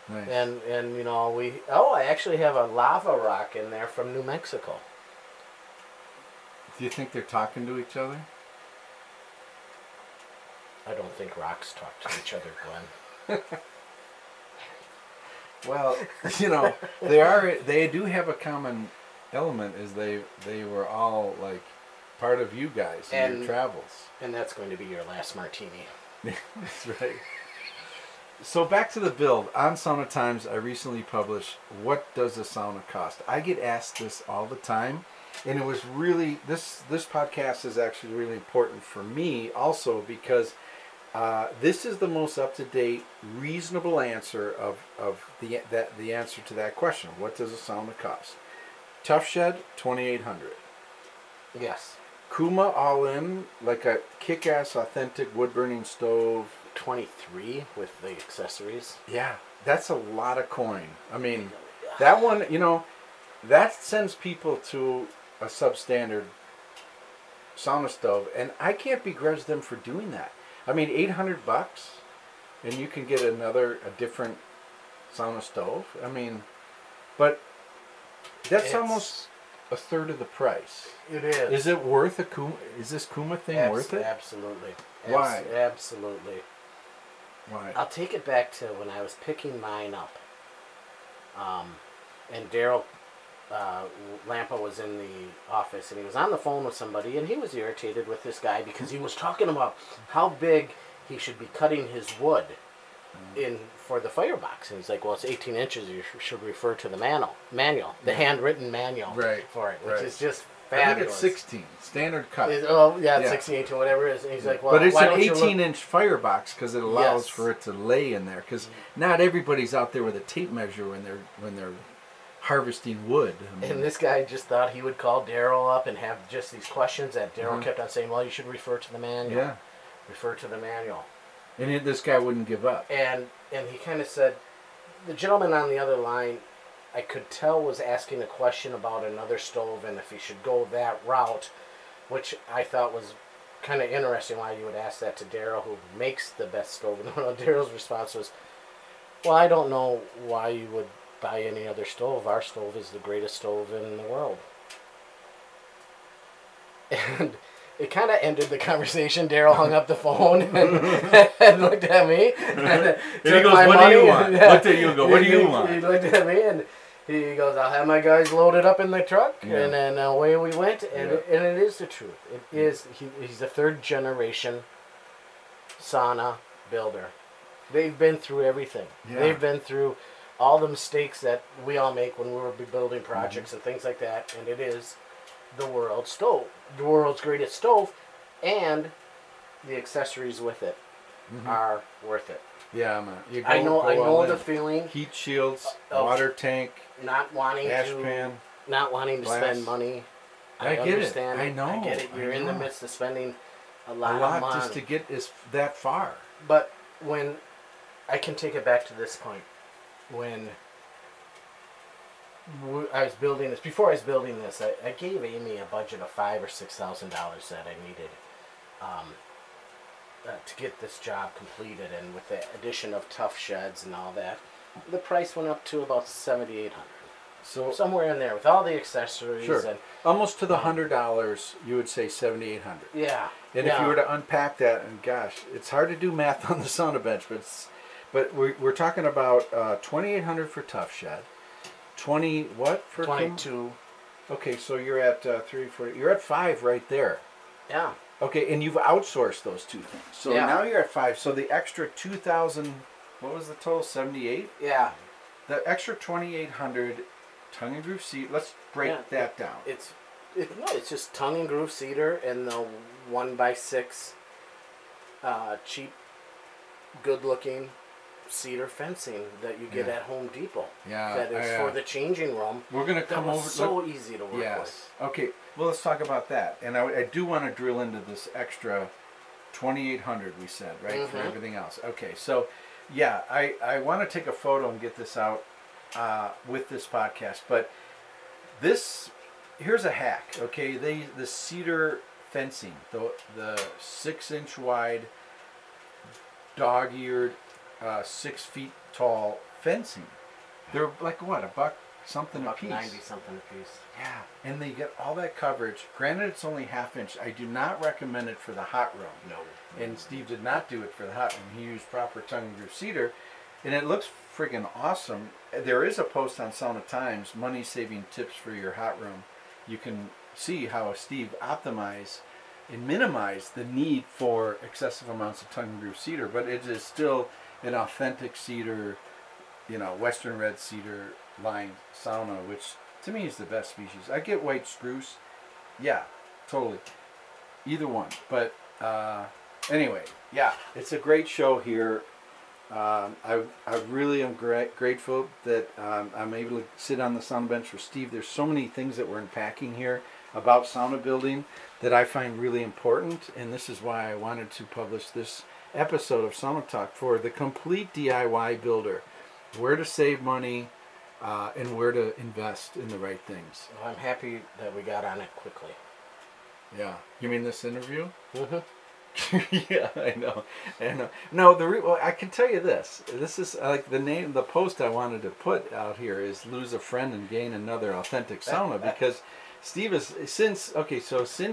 And you know, I actually have a lava rock in there from New Mexico. Do you think they're talking to each other? I don't think rocks talk to each other, Glenn. Well, you know, they do have a common element, is they were all like part of you guys and your travels. And that's going to be your last martini. That's right. So back to the build. On Sauna Times, I recently published, what does a sauna cost? I get asked this all the time. And it was really, this podcast is actually really important for me also, because this is the most up-to-date, reasonable answer of the answer to that question. What does a sauna cost? Tuff Shed, $2,800. Yes. Kuma all-in, like a kick-ass, authentic wood-burning stove. 23 with the accessories. Yeah, that's a lot of coin. I mean, that one, you know, that sends people to a substandard sauna stove, and I can't begrudge them for doing that. I mean, $800, and you can get a different sauna stove. I mean, but that's almost a third of the price. It is. Is it worth a Kuma? Is this Kuma thing worth it? Absolutely. Why? Absolutely. Why? I'll take it back to when I was picking mine up, and Daryl Lampa was in the office, and he was on the phone with somebody, and he was irritated with this guy because he was talking about how big he should be cutting his wood in for the firebox. And he's like, well, it's 18 inches. You should refer to the manual, the handwritten manual for it, which is just fabulous. I think it's 16, standard cut. It's 16, 18, whatever it is. And he's like, well, but it's an 18-inch firebox because it allows for it to lay in there, because not everybody's out there with a tape measure when they're harvesting wood. I mean. And this guy just thought he would call Daryl up and have just these questions that Daryl kept on saying, well, you should refer to the manual. Yeah. Refer to the manual. And this guy wouldn't give up. And he kind of said, the gentleman on the other line, I could tell, was asking a question about another stove and if he should go that route, which I thought was kind of interesting why you would ask that to Daryl, who makes the best stove. Daryl's response was, well, I don't know why you would buy any other stove. Our stove is the greatest stove in the world. And it kind of ended the conversation. Daryl hung up the phone and looked at me. And he goes, what do you want? Looked at you and go, what do you want? He looked at me and he goes, I'll have my guys loaded up in the truck. Yeah. And then away we went. And and it is the truth. It is. He's a third generation sauna builder. They've been through everything. Yeah. They've been through all the mistakes that we all make when we were building projects and things like that, and it is the world's greatest stove, and the accessories with it are worth it. Yeah, man. I know the feeling. Heat shields, water tank, not wanting to spend money. I understand. It. I know. I get it. You're in the midst of spending a lot of money just to get that far. But when I can take it back to this point. When I was building this, I gave Amy a budget of $5,000 or $6,000 that I needed to get this job completed, and with the addition of Tuff Sheds and all that, the price went up to about $7,800. So somewhere in there with all the accessories, and almost to the $100, you would say $7,800. Yeah. And if you were to unpack that, and gosh, it's hard to do math on the sauna bench, but it's But we're talking about $2,800 for Tuff Shed. 20 what for? 22. Okay, so you're at 340. You're at 5 right there. Yeah. Okay, and you've outsourced those two things. So yeah. Now you're at 5. So the extra 2,000. What was the total? 78. Yeah. The extra 2,800 tongue and groove seat. Let's break that down. It's just tongue and groove cedar and the 1x6 cheap, good-looking cedar fencing that you get at Home Depot. Yeah, that is for the changing room. We're gonna come over. So easy to work with. Okay. Well, let's talk about that. And I do want to drill into this extra 2,800 we said, right, for everything else. Okay. So, yeah, I want to take a photo and get this out with this podcast, but this. Here's a hack, okay? The cedar fencing, the 6-inch wide, dog-eared, 6 feet tall fencing. They're like what, $1 something a piece? $1.90 something a piece. Yeah, and they get all that coverage. Granted, it's only 1/2 inch. I do not recommend it for the hot room. No. And Steve did not do it for the hot room. He used proper tongue and groove cedar, and it looks friggin' awesome. There is a post on Sauna Times, money saving tips for your hot room. You can see how Steve optimized and minimized the need for excessive amounts of tongue and groove cedar, but it is still an authentic cedar, western red cedar lined sauna, which to me is the best species. I get white spruce, yeah, totally, either one. But anyway, yeah, it's a great show here. I really am grateful that I'm able to sit on the sauna bench with Steve. There's so many things that we're unpacking here about sauna building that I find really important, and this is why I wanted to publish this episode of Sauna Talk for the complete DIY builder. Where to save money and where to invest in the right things. Well, I'm happy that we got on it quickly. Yeah. You mean this interview? Mm-hmm. Yeah, I know. No, I can tell you this. This is like the name. The post I wanted to put out here is "Lose a Friend and Gain Another Authentic Sauna," because Steve is since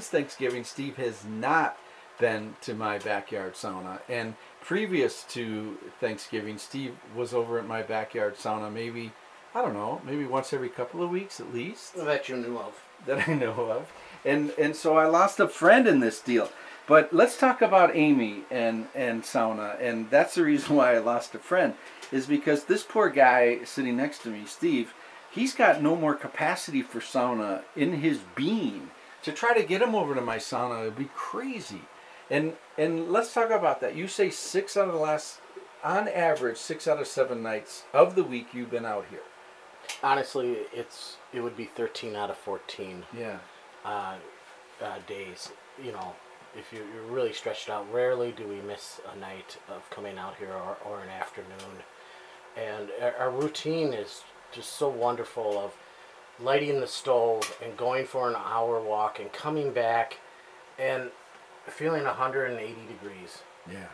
Thanksgiving, Steve has not been to my backyard sauna, and previous to Thanksgiving, Steve was over at my backyard sauna maybe once every couple of weeks at least. That you knew of. That I know of, and so I lost a friend in this deal. But let's talk about Amy and sauna, and that's the reason why I lost a friend, is because this poor guy sitting next to me, Steve, he's got no more capacity for sauna in his being. To try to get him over to my sauna would be crazy. And let's talk about that. You say on average, 6 out of 7 nights of the week you've been out here. Honestly, it would be 13 out of 14 days, If you're really stretched out, rarely do we miss a night of coming out here or an afternoon. And our routine is just so wonderful of lighting the stove and going for an hour walk and coming back and feeling 180 degrees. Yeah.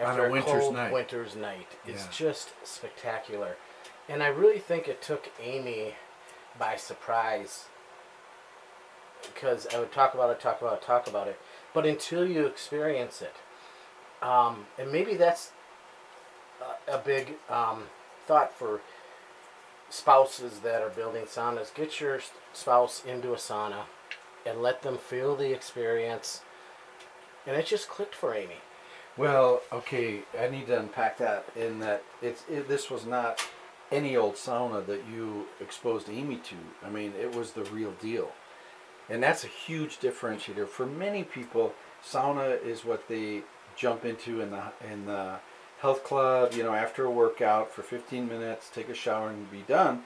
After a cold winter's night. It's just spectacular. And I really think it took Amy by surprise, because I would talk about it. But until you experience it, and maybe that's a big thought for spouses that are building saunas, get your spouse into a sauna and let them feel the experience. And it just clicked for Amy. Well, okay, I need to unpack that, in that this was not any old sauna that you exposed Amy to. I mean, it was the real deal. And that's a huge differentiator. For many people, sauna is what they jump into in the health club, after a workout for 15 minutes, take a shower and be done,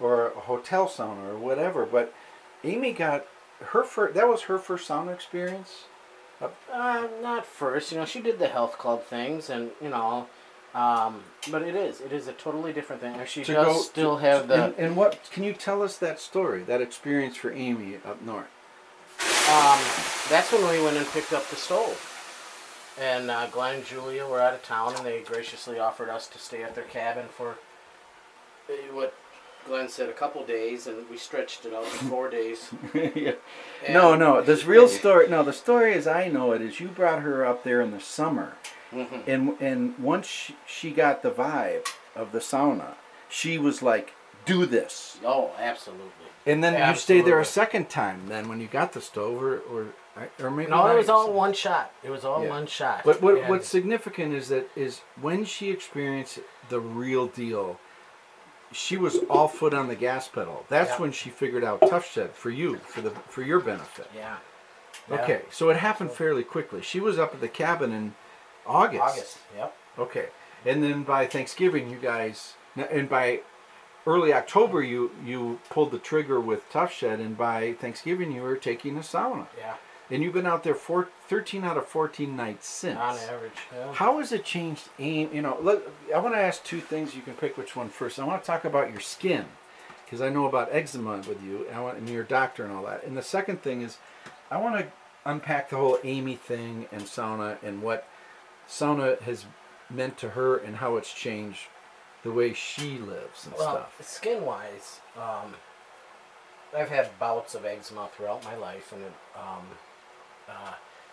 or a hotel sauna or whatever. But Amy got her first sauna experience? Not first. She did the health club things and, but it is a totally different thing. She does still have the... And what can you tell us that story, that experience for Amy up north? That's when we went and picked up the stove. And Glenn and Julia were out of town, and they graciously offered us to stay at their cabin for what Glenn said, a couple days, and we stretched it out to 4 days. Yeah. No, this real story... No, the story as I know it is you brought her up there in the summer... Mm-hmm. And once she got the vibe of the sauna, she was like, do this. Oh, absolutely. And then you stayed there a second time then when you got the stove or maybe no, it was all one shot. It was all one shot. But what's significant is that is when she experienced the real deal, she was all foot on the gas pedal. That's when she figured out Tuff Shed for you, for your benefit. Yeah. Yeah. Okay, so it happened fairly quickly. She was up at the cabin in August. August, yep. Okay, and then by Thanksgiving, you guys, and by early October, you pulled the trigger with Tuff Shed, and by Thanksgiving, you were taking a sauna. Yeah. And you've been out there 13 out of 14 nights since. On average, yeah. How has it changed, Amy? You know, I want to ask two things. You can pick which one first. I want to talk about your skin, because I know about eczema with you, and your doctor and all that. And the second thing is, I want to unpack the whole Amy thing and sauna and what sauna has meant to her and how it's changed the way she lives and stuff. Skin-wise, I've had bouts of eczema throughout my life, and it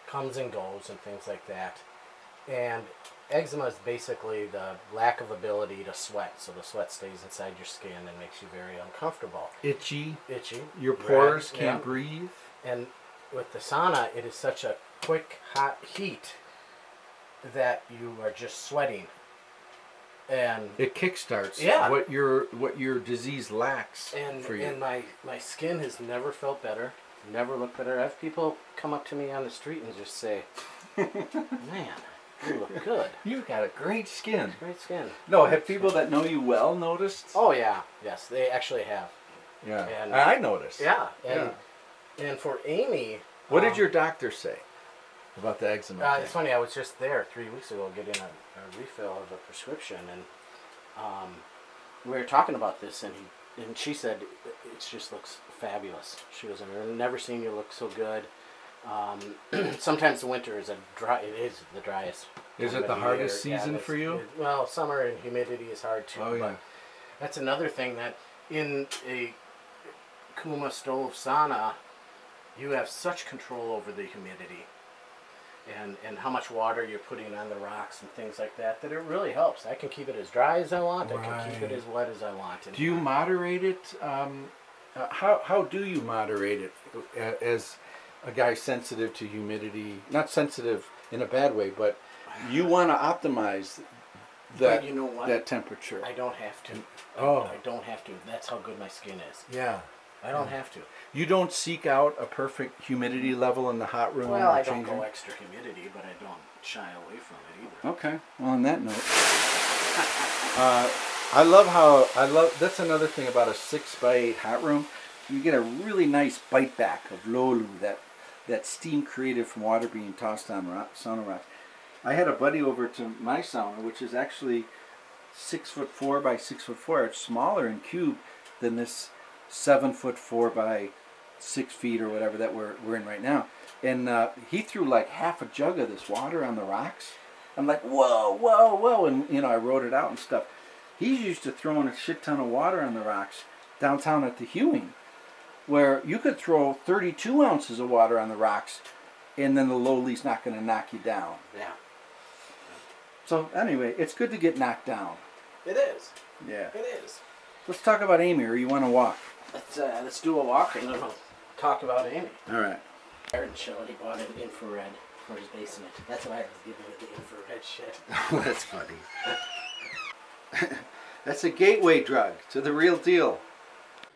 comes and goes and things like that. And eczema is basically the lack of ability to sweat, so the sweat stays inside your skin and makes you very uncomfortable. Itchy. Your pores can't breathe. And with the sauna, it is such a quick, hot heat that you are just sweating. And it kickstarts what your disease lacks for you. And my skin has never felt better, never looked better. I have people come up to me on the street and just say, man, you look good. You've got a great skin. No, have people that know you well noticed? Oh, yeah. Yes, they actually have. Yeah, and I noticed. Yeah, And for Amy... What did your doctor say about the eczema? It's funny, I was just there 3 weeks ago getting a refill of a prescription, and we were talking about this, and she said, it just looks fabulous. She goes, I've never seen you look so good. Sometimes the winter is the driest. Is it the hardest season for you? Well, summer and humidity is hard too. Oh, yeah. But that's another thing that in a Kuma stove sauna, you have such control over the humidity and how much water you're putting on the rocks and things like that, that it really helps. I can keep it as dry as I want. Right. I can keep it as wet as I want. And do you moderate it? How do you moderate it as a guy sensitive to humidity? Not sensitive in a bad way, but you want to optimize that, you know what? That temperature. I don't have to. Oh. I don't have to. That's how good my skin is. Yeah. I don't have to. You don't seek out a perfect humidity level in the hot room? Well, I don't go extra humidity, but I don't shy away from it either. Okay. Well, on that note, that's another thing about a 6x8 hot room. You get a really nice bite back of lolu, that steam created from water being tossed on sauna rocks. I had a buddy over to my sauna, which is actually 6'4" by 6'4". It's smaller in cube than this 7'4" by 6' or whatever that we're in right now, and he threw like half a jug of this water on the rocks. I'm like, whoa, and I wrote it out and stuff. He's used to throwing a shit ton of water on the rocks downtown at the Hewing, where you could throw 32 ounces of water on the rocks, and then the lowly's not going to knock you down. Yeah. So anyway, it's good to get knocked down. It is. Yeah. It is. Let's talk about Amy, or you want to walk? Let's do a walk, and then we'll talk about Amy. All right. Garden show, he bought an infrared for his basement. That's why I was giving it the infrared shit. Oh, that's funny. That's a gateway drug to the real deal.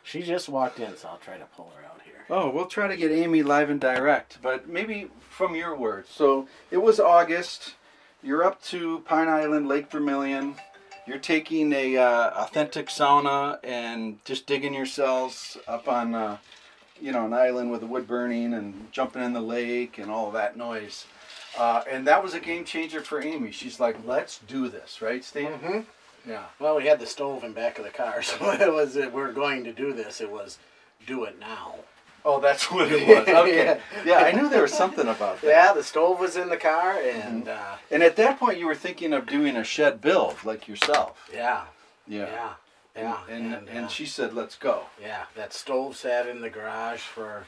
She just walked in, so I'll try to pull her out here. Oh, we'll try to get Amy live and direct, but maybe from your words. So it was August. You're up to Pine Island, Lake Vermilion. You're taking a authentic sauna and just digging yourselves up on, an island with the wood burning and jumping in the lake and all that noise. And that was a game changer for Amy. She's like, let's do this, right, Steve? Mm-hmm. Yeah. Well, we had the stove in back of the car, so it was, we're going to do this. It was, do it now. Oh, that's what it was. Okay. Yeah, I knew there was something about that. Yeah, the stove was in the car, and at that point you were thinking of doing a shed build like yourself. Yeah. Yeah. Yeah. And she said, "Let's go." Yeah, that stove sat in the garage for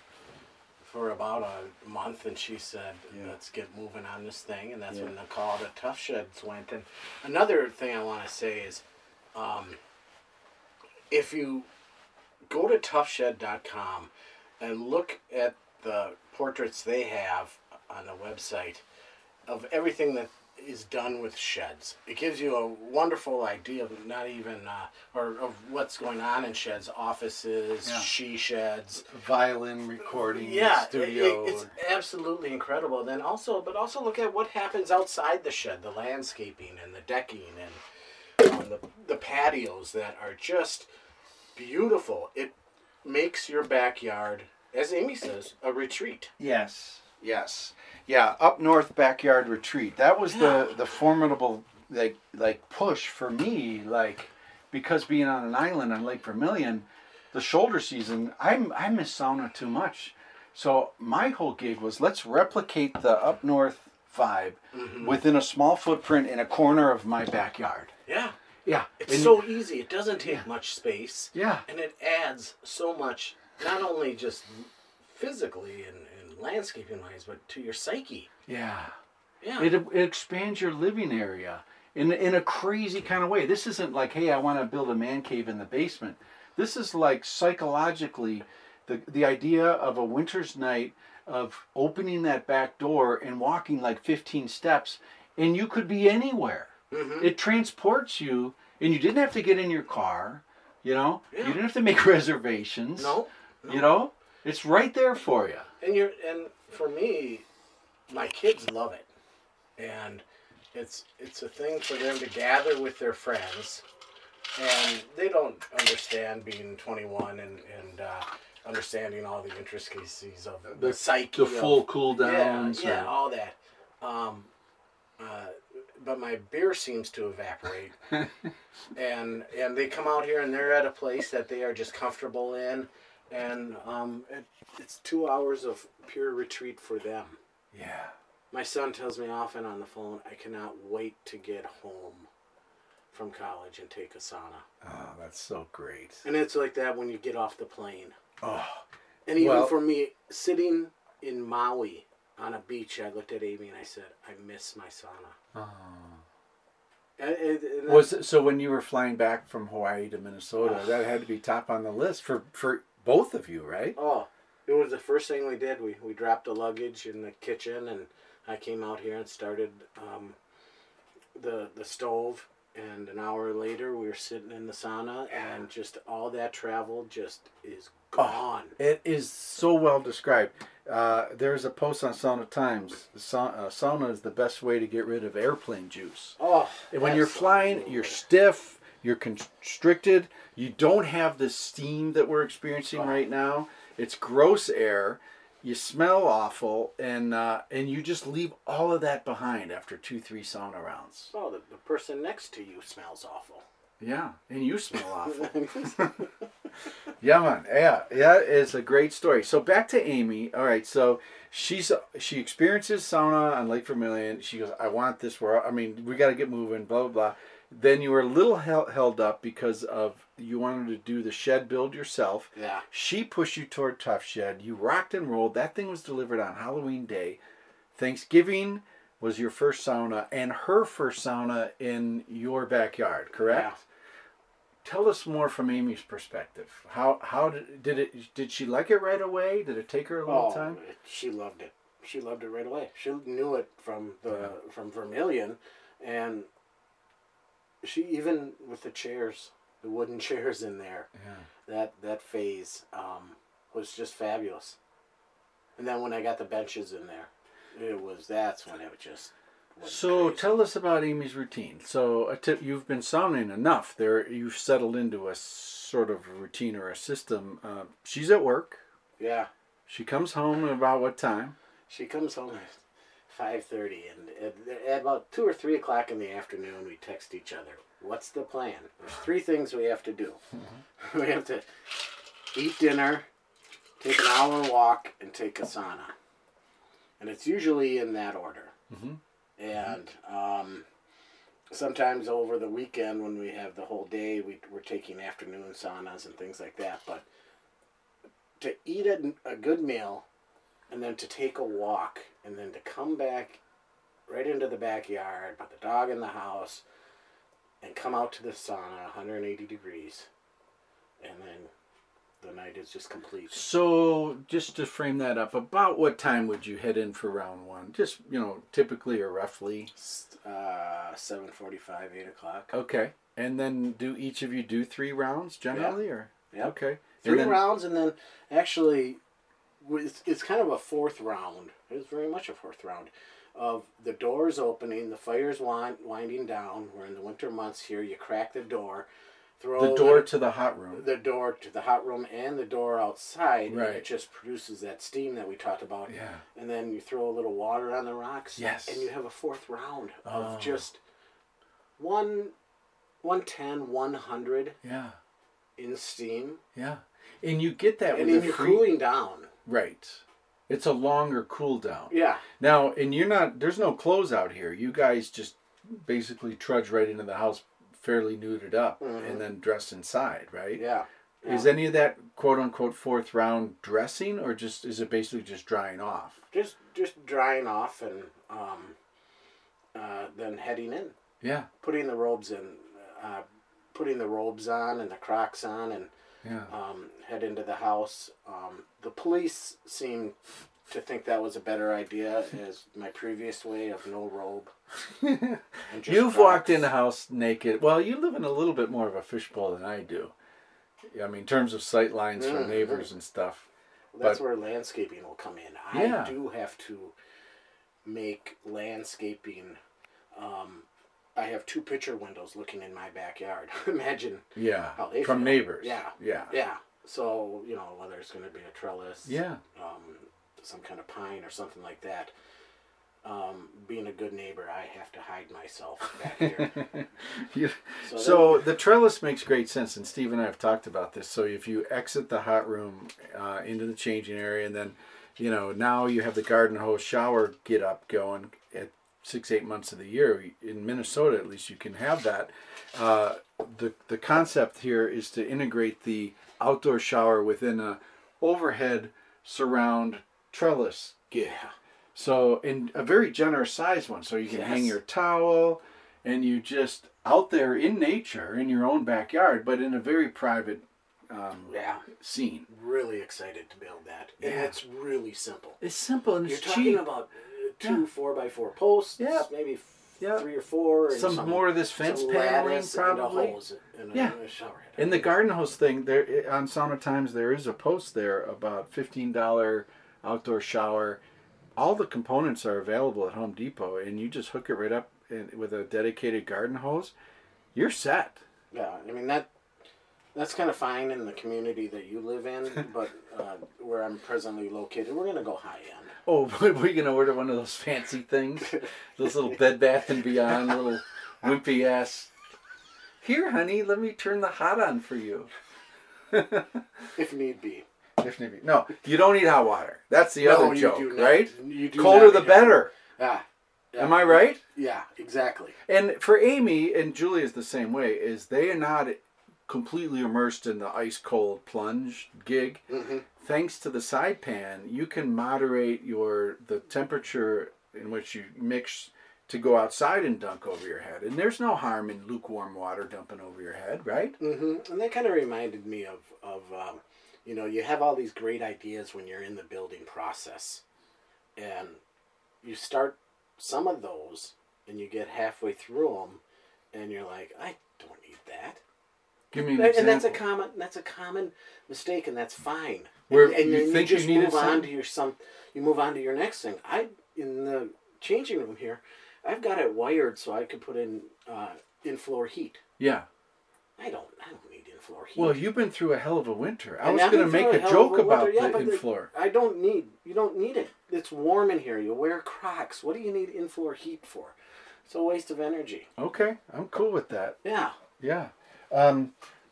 for about a month, and she said, let's get moving on this thing, and that's when the call to Tuff Sheds went. And another thing I want to say is, if you go to tuffshed.com and look at the portraits they have on the website of everything that is done with sheds. It gives you a wonderful idea of not even of what's going on in sheds, offices, she sheds, violin recording studio. It's absolutely incredible. Then also look at what happens outside the shed, the landscaping and the decking and the patios that are just beautiful. It makes your backyard, as Amy says, a retreat. Yes. Yeah, up north backyard retreat. That was the formidable like push for me, like, because being on an island on Lake Vermilion, the shoulder season, I miss sauna too much. So my whole gig was, let's replicate the up north vibe within a small footprint in a corner of my backyard. Yeah. It's so easy. It doesn't take much space. Yeah. And it adds so much, not only just physically and landscaping wise, but to your psyche. Yeah. It expands your living area in a crazy kind of way. This isn't like, hey, I want to build a man cave in the basement. This is like psychologically the idea of a winter's night of opening that back door and walking like 15 steps, and you could be anywhere. It transports you, and you didn't have to get in your car, you know. You didn't have to make reservations. No. You know. It's right there for you. And for me, my kids love it. And it's a thing for them to gather with their friends. And they don't understand being 21 and understanding all the intricacies of the psyche. The full cool downs. Yeah, all that. But my beer seems to evaporate. and they come out here and they're at a place that they are just comfortable in. And it's 2 hours of pure retreat for them. Yeah. My son tells me often on the phone, I cannot wait to get home from college and take a sauna. Oh, that's so great. And it's like that when you get off the plane. Oh. And even for me, sitting in Maui on a beach, I looked at Amy and I said, I miss my sauna. Oh. So when you were flying back from Hawaii to Minnesota, that had to be top on the list for both of you, right? Oh, it was the first thing we did. We dropped the luggage in the kitchen, and I came out here and started the stove. And an hour later, we were sitting in the sauna, and just all that travel just is gone. Oh, it is so well described. There's a post on Sauna Times. Sauna is the best way to get rid of airplane juice. Oh, and when you're flying, you're stiff. You're constricted. You don't have the steam that we're experiencing right now. It's gross air. You smell awful, and you just leave all of that behind after 2-3 sauna rounds. Oh, the person next to you smells awful. Yeah, and you smell awful. Yeah, man. Yeah, it's a great story. So back to Amy. All right, so she experiences sauna on Lake Vermilion. She goes, I want this world. I mean, we got to get moving, blah, blah, blah. Then you were a little held up because of you wanted to do the shed build yourself. Yeah. She pushed you toward Tuff Shed. You rocked and rolled. That thing was delivered on Halloween Day. Thanksgiving was your first sauna and her first sauna in your backyard, correct? Yeah. Tell us more from Amy's perspective. Did she like it right away? Did it take her a little time? She loved it. She loved it right away. She knew it from Vermilion, and she, even with the chairs, the wooden chairs in there, that phase was just fabulous. And then when I got the benches in there, that's when it just was crazy. Tell us about Amy's routine. So a tip, you've been saunaing enough there. You've settled into a sort of routine or a system. She's at work. Yeah. She comes home at about what time? She comes home at 5:30, and at about 2 or 3 o'clock in the afternoon, we text each other. What's the plan? There's 3 things we have to do. We have to eat dinner, take an hour walk, and take a sauna. And it's usually in that order. And sometimes over the weekend, when we have the whole day, we're taking afternoon saunas and things like that. But to eat a good meal, and then to take a walk, and then to come back right into the backyard, put the dog in the house, and come out to the sauna, 180 degrees, and then the night is just complete. So, just to frame that up, about what time would you head in for round one? Just, you know, typically or roughly? 7:45, 8 o'clock. Okay. And then do each of you do three rounds generally? Yeah. Or? Yeah. Okay. Three rounds, and then actually, it's kind of a fourth round. It's very much a fourth round of the doors opening, the fire's winding down. We're in the winter months here. You crack the door. The door to the hot room and the door outside. Right. And it just produces that steam that we talked about. Yeah. And then you throw a little water on the rocks. Yes. And you have a fourth round of just 110, 100. Yeah. In steam. Yeah. And you get that. And then you're cooling down. Right. It's a longer cool down. Yeah. Now, and you're not, there's no clothes out here. You guys just basically trudge right into the house fairly nuded up, mm-hmm. and then dressed inside, right? Yeah. Is any of that quote-unquote fourth round dressing, or just is it basically just drying off? Just drying off and then heading in. Yeah. Putting the robes in, putting the robes on and the Crocs on, and head into the house. The police seem to think that was a better idea as my previous way of no robe. You've walked in the house naked. Well, you live in a little bit more of a fishbowl than I do. I mean, in terms of sight lines from neighbors and stuff. Well, that's where landscaping will come in. I do have to make landscaping. I have two picture windows looking in my backyard. Imagine how they feel. From neighbors. Yeah. Yeah. Yeah. So, you know, whether it's going to be a trellis. Yeah. Some kind of pine or something like that. Being a good neighbor, I have to hide myself back here. So the trellis makes great sense, and Steve and I have talked about this. So if you exit the hot room into the changing area, and then, you know, now you have the garden hose shower get up going at 6-8 months of the year. In Minnesota, at least, you can have that. The concept here is to integrate the outdoor shower within a overhead surround trellis gig. Yeah. So, in a very generous size one, so you can hang your towel, and you just out there in nature in your own backyard, but in a very private scene. Really excited to build that. Yeah. And it's really simple. It's simple, and it's cheap. You're talking about 2 4x4 posts, maybe 3 or 4, and some more of this fence paneling, probably. And a hose and a shower head. And the garden hose thing there on Sauna Times, there is a post there about $15 outdoor shower. All the components are available at Home Depot, and you just hook it right up with a dedicated garden hose. You're set. Yeah, I mean, that's kind of fine in the community that you live in, but where I'm presently located, we're going to go high-end. Oh, but we're going to order one of those fancy things? Those little Bed Bath & Beyond, little wimpy-ass, here, honey, let me turn the hot on for you. If need be. No, you don't need hot water. That's the other joke, right? You do colder the better. Yeah. Am I right? Yeah, exactly. And for Amy and Julia is the same way, is they are not completely immersed in the ice-cold plunge gig. Mm-hmm. Thanks to the side pan, you can moderate the temperature in which you mix to go outside and dunk over your head. And there's no harm in lukewarm water dumping over your head, right? Mm-hmm. And that kind of reminded me of you know, you have all these great ideas when you're in the building process, and you start some of those, and you get halfway through them, and you're like, I don't need that. Give me an example. And that's a common mistake, and that's fine. You move on to your next thing. In the changing room here, I've got it wired so I could put in in-floor heat. Yeah. I don't need in-floor heat. Well, you've been through a hell of a winter. I was going to make a joke about the in-floor. You don't need it. It's warm in here. You wear Crocs. What do you need in-floor heat for? It's a waste of energy. Okay. I'm cool with that. Yeah. Yeah.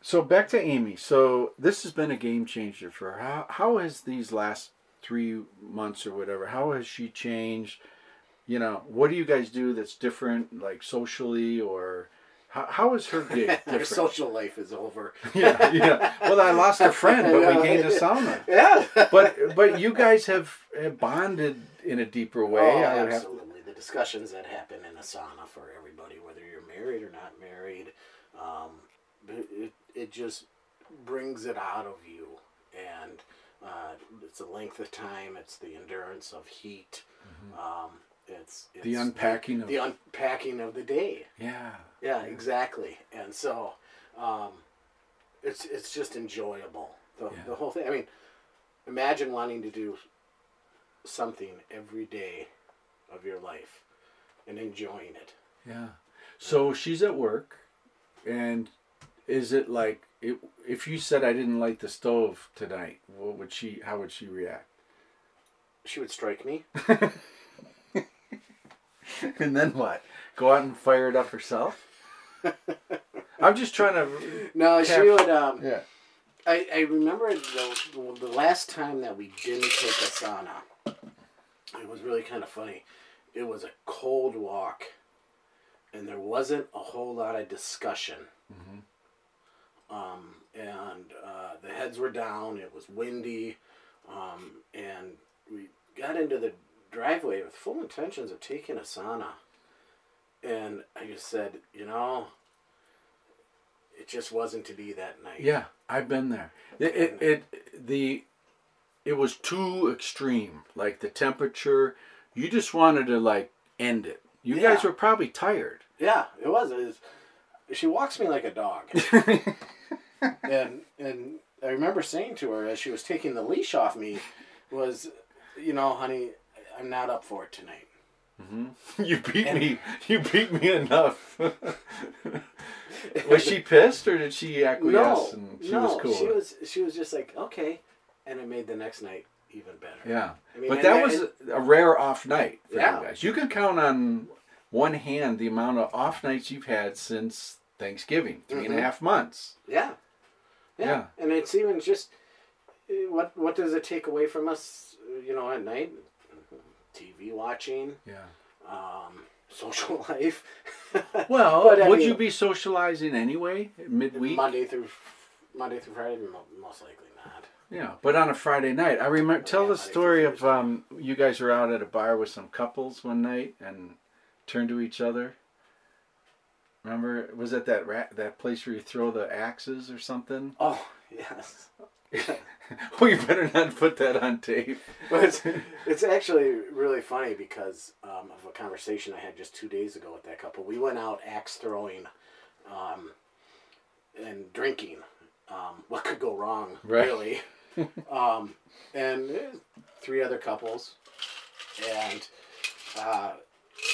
So back to Amy. So this has been a game changer for her. How has these last 3 months or whatever, how has she changed? You know, what do you guys do that's different, like socially or How is her gig different? Her social life is over. Yeah, yeah. Well, I lost a friend, but we gained a sauna. Yeah. But you guys have bonded in a deeper way. Oh, absolutely. The discussions that happen in a sauna for everybody, whether you're married or not married, it just brings it out of you. And it's the length of time. It's the endurance of heat. Mm-hmm. It's the unpacking of the unpacking of the day. Yeah. Yeah, exactly. And so it's just enjoyable. The whole thing. I mean, imagine wanting to do something every day of your life and enjoying it. Yeah. So she's at work, and is it like if you said I didn't light the stove tonight, what would she? How would she react? She would strike me. And then what? Go out and fire it up herself? I'm just trying to... No, she would... yeah. I remember the last time that we didn't take a sauna. It was really kind of funny. It was a cold walk. And there wasn't a whole lot of discussion. Mm-hmm. And the heads were down. It was windy. And we got into the driveway with full intentions of taking a sauna, and I just said, it just wasn't to be that night. Yeah, I've been there. It was too extreme, like the temperature. You just wanted to end it. You guys were probably tired. Yeah, it was. She walks me like a dog, and I remember saying to her as she was taking the leash off me, was, honey, I'm not up for it tonight. Mm-hmm. You beat me enough. Was she pissed, or did she acquiesce? No, and she was cool. She was just like, okay, and it made the next night even better. Yeah, that was a rare off night for you guys. You can count on one hand the amount of off nights you've had since Thanksgiving, three and a half months. Yeah. Yeah, and it's even just what does it take away from us? At night. TV watching, social life. Well, would you be socializing anyway midweek? Monday through Friday, most likely not. Yeah, but on a Friday night, I remember. Tell the story of you guys were out at a bar with some couples one night and turned to each other. Remember, was it that place where you throw the axes or something? Oh yes. Well, you better not put that on tape. Well, it's actually really funny because of a conversation I had just 2 days ago with that couple. We went out axe throwing and drinking. What could go wrong, really? And three other couples. And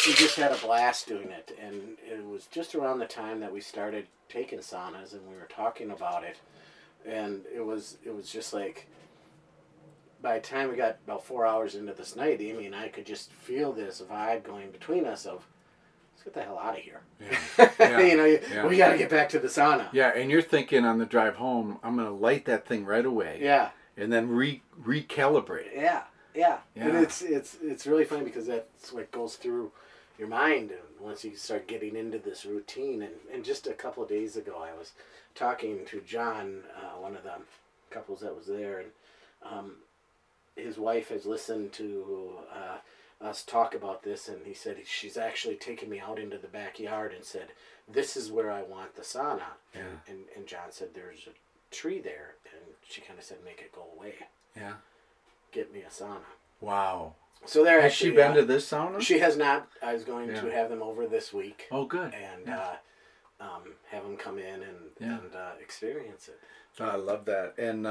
we just had a blast doing it. And it was just around the time that we started taking saunas, and we were talking about it. And it was just like, by the time we got about 4 hours into this night, Amy and I could just feel this vibe going between us of, let's get the hell out of here. Yeah. Yeah. We got to get back to the sauna. Yeah, and you're thinking on the drive home, I'm going to light that thing right away. Yeah. And then recalibrate. Yeah, yeah. Yeah. And it's really funny because that's what goes through your mind once you start getting into this routine. And just a couple of days ago, I was talking to John, one of the couples that was there, and his wife has listened to us talk about this, and he said she's actually taken me out into the backyard and said, this is where I want the sauna. Yeah. And John said, there's a tree there, and she kind of said, make it go away. Yeah. Get me a sauna. Wow. So there. Has she been to this sauna? She has not. I was going to have them over this week. Oh, good. And have them come in and experience it. Oh, I love that. And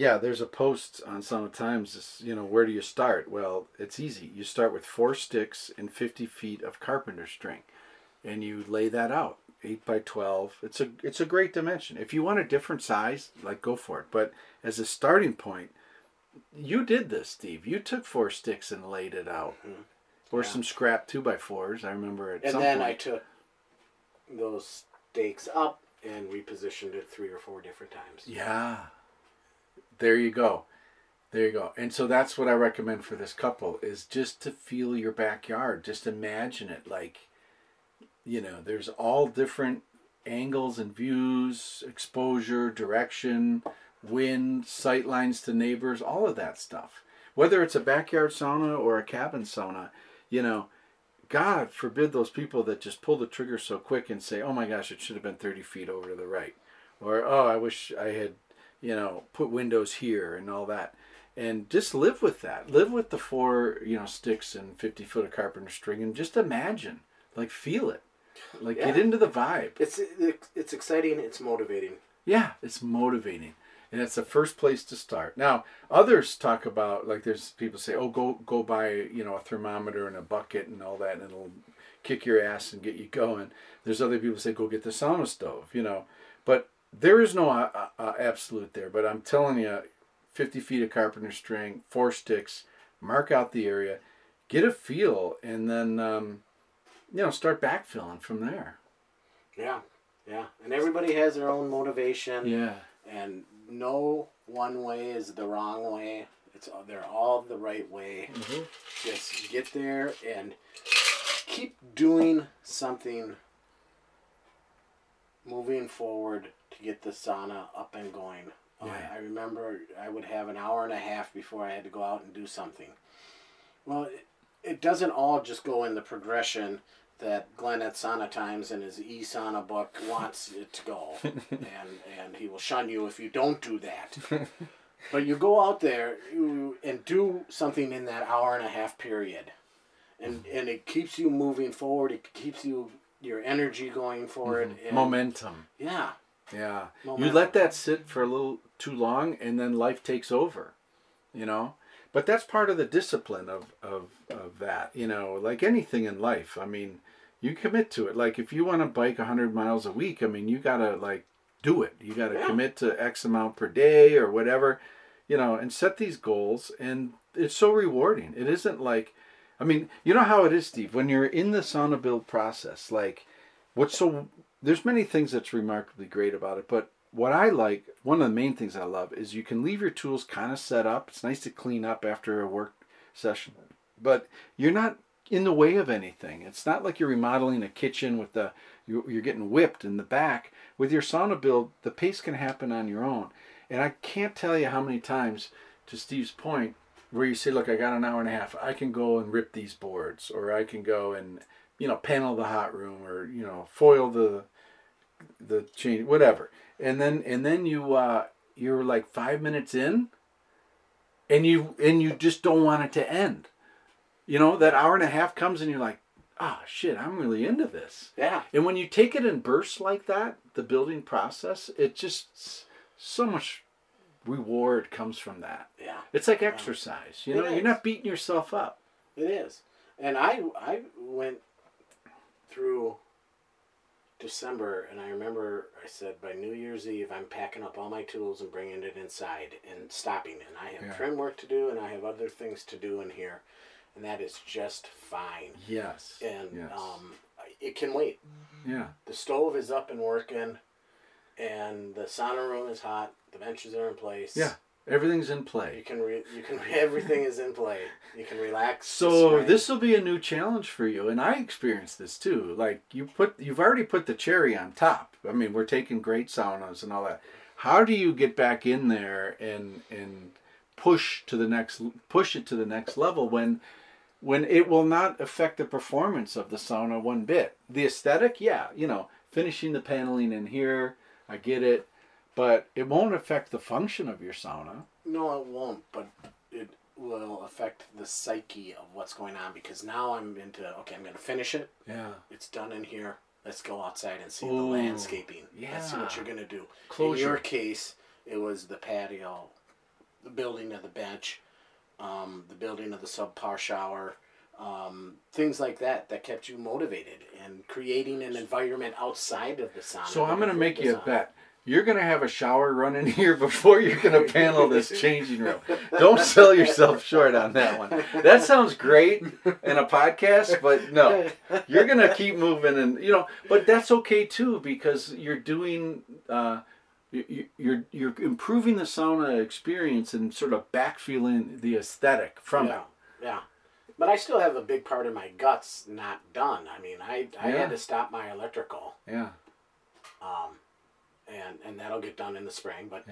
there's a post on Sauna Times. Where do you start? Well, it's easy. You start with 4 sticks and 50 feet of carpenter string, and you lay that out 8 by 12. It's a great dimension. If you want a different size, go for it. But as a starting point. You did this, Steve. You took 4 sticks and laid it out. Mm-hmm. Or some scrap 2x4s, I remember at some point. And then I took those stakes up and repositioned it 3 or 4 different times. Yeah. There you go. And so that's what I recommend for this couple, is just to feel your backyard. Just imagine it. you know, there's all different angles and views, exposure, direction, wind, sight lines to neighbors, all of that stuff. Whether it's a backyard sauna or a cabin sauna, you know, God forbid those people that just pull the trigger so quick and say, oh my gosh, it should have been 30 feet over to the right. Or, oh, I wish I had, you know, put windows here and all that. And just live with that. Live with the 4, you know, sticks and 50 foot of carpenter string and just imagine, like feel it. Like yeah. Get into the vibe. It's exciting. It's motivating. Yeah, it's motivating. And it's the first place to start. Now, others talk about, like there's people say, oh, go buy, you know, a thermometer and a bucket and all that, and it'll kick your ass and get you going. There's other people say, go get the sauna stove, you know. But there is no absolute there. But I'm telling you, 50 feet of carpenter string, 4 sticks, mark out the area, get a feel, and then, you know, start backfilling from there. Yeah, yeah. And everybody has their own motivation. Yeah. And no one way is the wrong way. They're all the right way. Mm-hmm. Just get there and keep doing something, moving forward to get the sauna up and going. Yeah. I remember I would have an hour and a half before I had to go out and do something. Well, it doesn't all just go in the progression that Glenn at Sauna Times in his e-sauna book wants it to go. and he will shun you if you don't do that. But you go out there and do something in that hour and a half period. And it keeps you moving forward. It keeps your energy going forward. Mm-hmm. Momentum. Yeah. Yeah. Momentum. You let that sit for a little too long and then life takes over, you know? But that's part of the discipline of that, you know, like anything in life. I mean, you commit to it. Like if you want to bike 100 miles a week, I mean, you got to like do it. You got to commit to X amount per day or whatever, you know, and set these goals. And it's so rewarding. It isn't like, I mean, you know how it is, Steve, when you're in the sauna build process, like there's many things that's remarkably great about it, but what I like, one of the main things I love, is you can leave your tools kind of set up. It's nice to clean up after a work session. But you're not in the way of anything. It's not like you're remodeling a kitchen with you're getting whipped in the back. With your sauna build, the pace can happen on your own. And I can't tell you how many times, to Steve's point, where you say, look, I got an hour and a half. I can go and rip these boards. Or I can go and, you know, panel the hot room. Or, you know, foil the chain, whatever. And then you're like 5 minutes in, and you just don't want it to end. You know, that hour and a half comes and you're like, ah, shit, I'm really into this. Yeah. And when you take it in bursts like that, the building process, it just so much reward comes from that. Yeah. It's like exercise. You know, you're not beating yourself up. It is. And I went through December, and I remember I said, by New Year's Eve, I'm packing up all my tools and bringing it inside and stopping. And I have trim work to do, and I have other things to do in here, and that is just fine. Yes. And it can wait. Yeah. The stove is up and working, and the sauna room is hot. The benches are in place. Yeah. Everything's in play. Everything is in play. You can relax. So this will be a new challenge for you, and I experienced this too. Like you've already put the cherry on top. I mean, we're taking great saunas and all that. How do you get back in there and push it to the next level when it will not affect the performance of the sauna one bit? The aesthetic, yeah, you know, finishing the paneling in here, I get it. But it won't affect the function of your sauna. No, it won't, but it will affect the psyche of what's going on, because now I'm into, okay, I'm going to finish it. Yeah. It's done in here. Let's go outside and see the landscaping. Yeah. Let's see what you're going to do. Closure. In your case, it was the patio, the building of the bench, the building of the subpar shower, things like that kept you motivated, and creating an environment outside of the sauna. So I'm going to make you a bet. You're going to have a shower run in here before you're going to panel this changing room. Don't sell yourself short on that one. That sounds great in a podcast, but no. You're going to keep moving and, you know, but that's okay too, because you're doing, you're improving the sauna experience and sort of backfilling the aesthetic from it. Yeah. But I still have a big part of my guts not done. I mean, I had to stop my electrical. Yeah. And that'll get done in the spring, but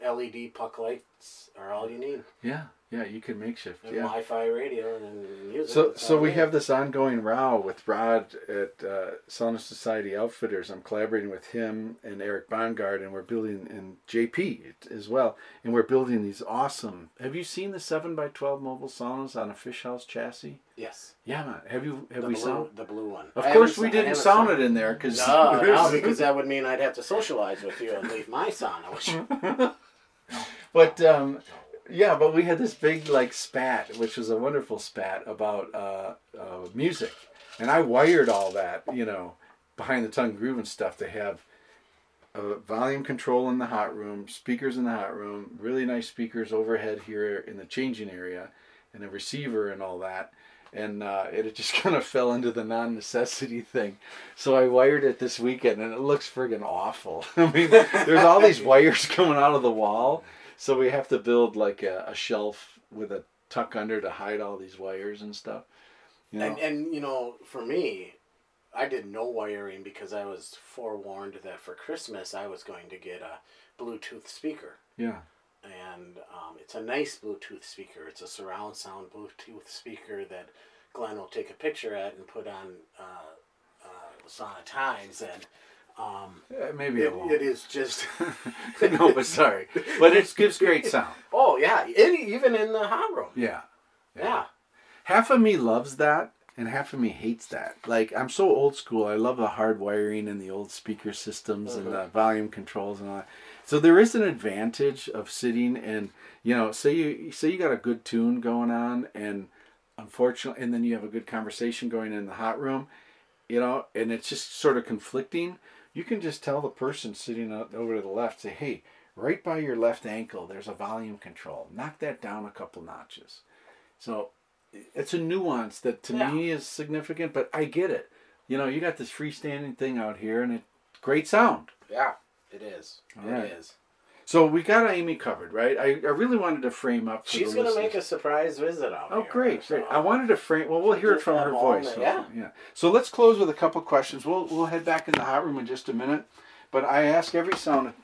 LED puck lights are all you need. Yeah, yeah, you can makeshift. And Wi-Fi radio and music. So we have this ongoing row with Rod at Sauna Society Outfitters. I'm collaborating with him and Eric Bongard, and we're building, and JP as well, and we're building these awesome. Have you seen the 7x12 mobile saunas on a fish house chassis? Yes. Yeah, man. Have we saw the blue one? Of course, we didn't sauna it in there because no, because that would mean I'd have to socialize with you and leave my sauna. Which... But, but we had this big, like, spat, which was a wonderful spat about music. And I wired all that, you know, behind the tongue groove and stuff to have volume control in the hot room, speakers in the hot room, really nice speakers overhead here in the changing area, and a receiver and all that. And it just kind of fell into the non-necessity thing. So I wired it this weekend, and it looks friggin' awful. I mean, there's all these wires coming out of the wall. So we have to build, like, a shelf with a tuck under to hide all these wires and stuff. You know? And, you know, for me, I did no wiring because I was forewarned that for Christmas I was going to get a Bluetooth speaker. Yeah. And it's a nice Bluetooth speaker. It's a surround sound Bluetooth speaker that Glenn will take a picture at and put on Sauna Times. And maybe it won't. It is just... no, but sorry. But it gives great sound. Oh, yeah. Even in the hot room. Yeah. Yeah. Half of me loves that and half of me hates that. Like, I'm so old school. I love the hard wiring and the old speaker systems and the volume controls and all that. So there is an advantage of sitting and, you know, say you got a good tune going on and unfortunately, and then you have a good conversation going in the hot room, you know, and it's just sort of conflicting. You can just tell the person sitting over to the left, say, hey, right by your left ankle, there's a volume control. Knock that down a couple notches. So it's a nuance that to me is significant, but I get it. You know, you got this freestanding thing out here and it's great sound. Yeah. It is. All right. So we got Amy covered, right? I really wanted to frame up. She's going to make a surprise visit out here. Oh, great. I wanted to frame. Well, we'll hear it from her voice. Yeah. So let's close with a couple questions. We'll head back in the hot room in just a minute. But I ask every Sauna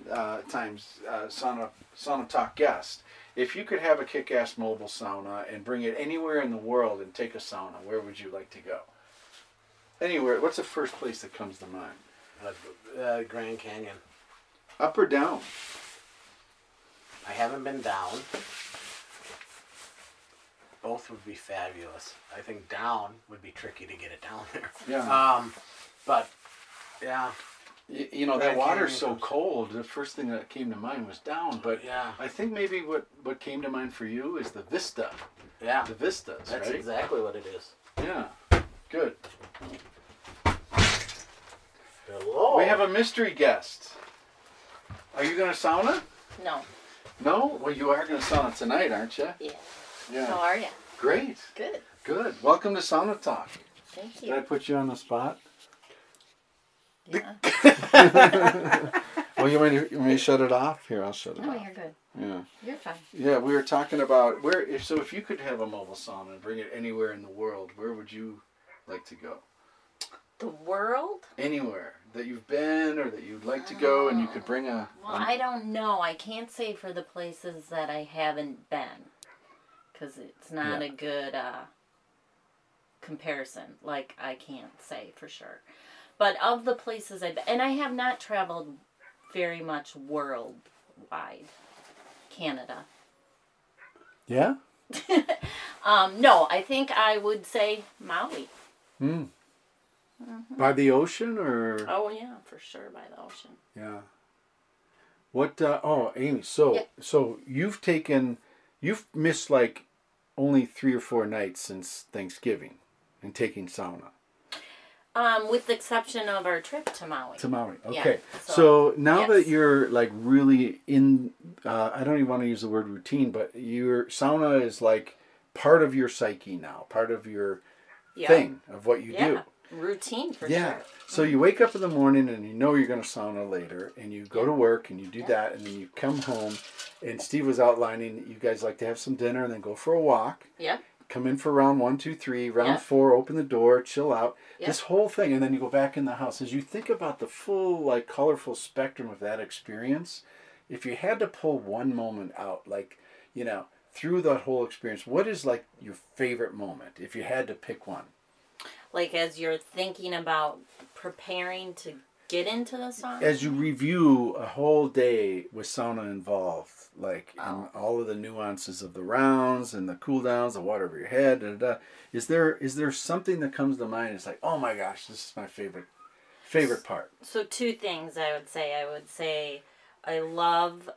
Talk guest, if you could have a kick-ass mobile sauna and bring it anywhere in the world and take a sauna, where would you like to go? Anywhere. What's the first place that comes to mind? Grand Canyon. Up or down? I haven't been down. Both would be fabulous. I think down would be tricky to get it down there. Yeah. But, yeah. You know, that water's so cold, the first thing that came to mind was down. But I think maybe what came to mind for you is the vista. Yeah. The vistas, right? That's exactly what it is. Yeah. Good. Hello. We have a mystery guest. Are you going to sauna? No. No? Well, you are going to sauna tonight, aren't you? Yeah. Yeah. How are you? Great. Good. Welcome to Sauna Talk. Thank you. Did I put you on the spot? Yeah. Well, you want me to shut it off? Here, I'll shut it off. No, you're good. Yeah. You're fine. Yeah, we were talking about if you could have a mobile sauna and bring it anywhere in the world, where would you like to go? The world? Anywhere that you've been or that you'd like to go and you could bring a... Well, I don't know. I can't say for the places that I haven't been because it's not a good comparison. Like, I can't say for sure. But of the places I've been... And I have not traveled very much worldwide. Canada. Yeah? No, I think I would say Maui. Hmm. Mm-hmm. By the ocean or? Oh, yeah, for sure, by the ocean. Yeah. What, Amy, so you've missed like only 3 or 4 nights since Thanksgiving and taking sauna. With the exception of our trip to Maui. To Maui, okay. Yeah, so now that you're like really in, I don't even want to use the word routine, but your sauna is like part of your psyche now, part of your thing, of what you do. Routine for sure. So you wake up in the morning and you know you're going to sauna later and you go to work and you do that and then you come home and Steve was outlining you guys like to have some dinner and then go for a walk. Yeah. come in for round 1, 2, 3, round 4, open the door, chill out, this whole thing, and then you go back in the house. As you think about the full, like, colorful spectrum of that experience, if you had to pull one moment out, like, you know, through that whole experience, what is, like, your favorite moment, if you had to pick one? Like, as you're thinking about preparing to get into the sauna? As you review a whole day with sauna involved, like all of the nuances of the rounds and the cool downs, the water over your head, da, da, da. Is there something that comes to mind? It's like, oh my gosh, this is my favorite part. So 2 things I would say. I would say I love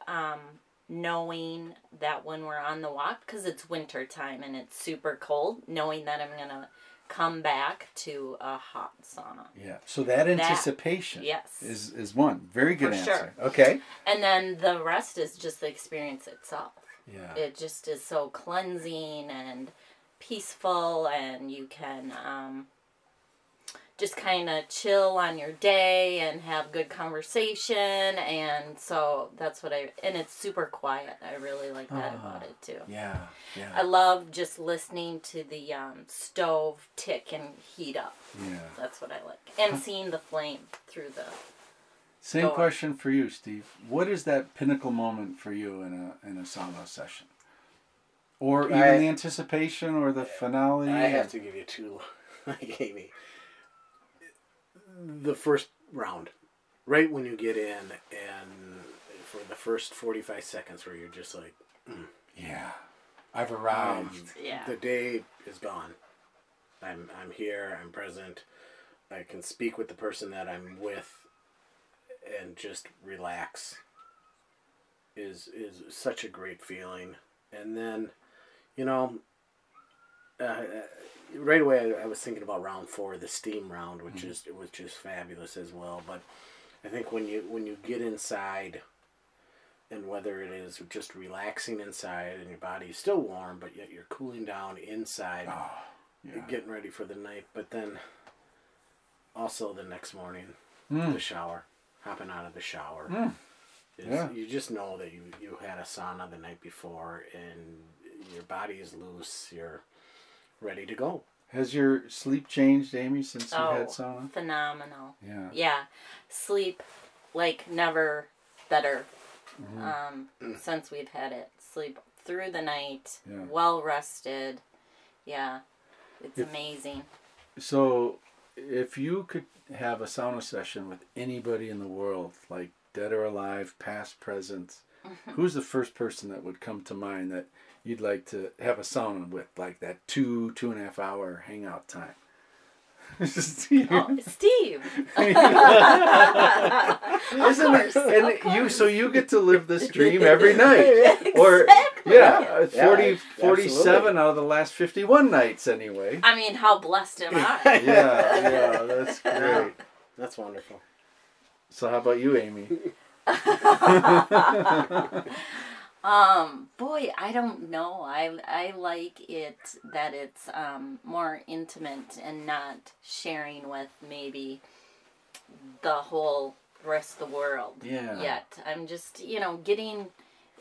knowing that when we're on the walk, because it's winter time and it's super cold, knowing that I'm gonna come back to a hot sauna. Yeah. So that anticipation is one. Very good answer. Sure. Okay. And then the rest is just the experience itself. Yeah. It just is so cleansing and peaceful, and you can just kind of chill on your day and have good conversation, and so that's what and it's super quiet. I really like that about it too. Yeah. Yeah. I love just listening to the stove tick and heat up. Yeah. That's what I like. And seeing the flame through the Same door. Question for you, Steve. What is that pinnacle moment for you in a sauna session? Or even the anticipation or the finale? I have to give you 2 like Amy. The first round, right when you get in, and for the first 45 seconds where you're just like, yeah, I've arrived. The day is gone. I'm here. I'm present. I can speak with the person that I'm with, and just relax. Is such a great feeling. And then, you know, right away, I was thinking about round 4, the steam round, which was just fabulous as well. But I think when you get inside, and whether it is just relaxing inside and your body's still warm, but yet you're cooling down inside, you're getting ready for the night. But then also the next morning, the shower, hopping out of the shower, you just know that you had a sauna the night before, and your body is loose. You're ready to go. Has your sleep changed, Amy, since you had sauna? Phenomenal. Yeah. Yeah. Sleep, like, never better since we've had it. Sleep through the night, well rested. Yeah. It's amazing. So, if you could have a sauna session with anybody in the world, like dead or alive, past, present, who's the first person that would come to mind that you'd like to have a sauna with, like that 2.5 hour hangout time? Steve. Oh, Steve. So you get to live this dream every night. Exactly. Or 47 out of the last 51 nights anyway. I mean, how blessed am I? yeah, that's great. That's wonderful. So how about you, Amy? Boy, I don't know. I like it that it's more intimate and not sharing with maybe the whole rest of the world yet. I'm just, getting,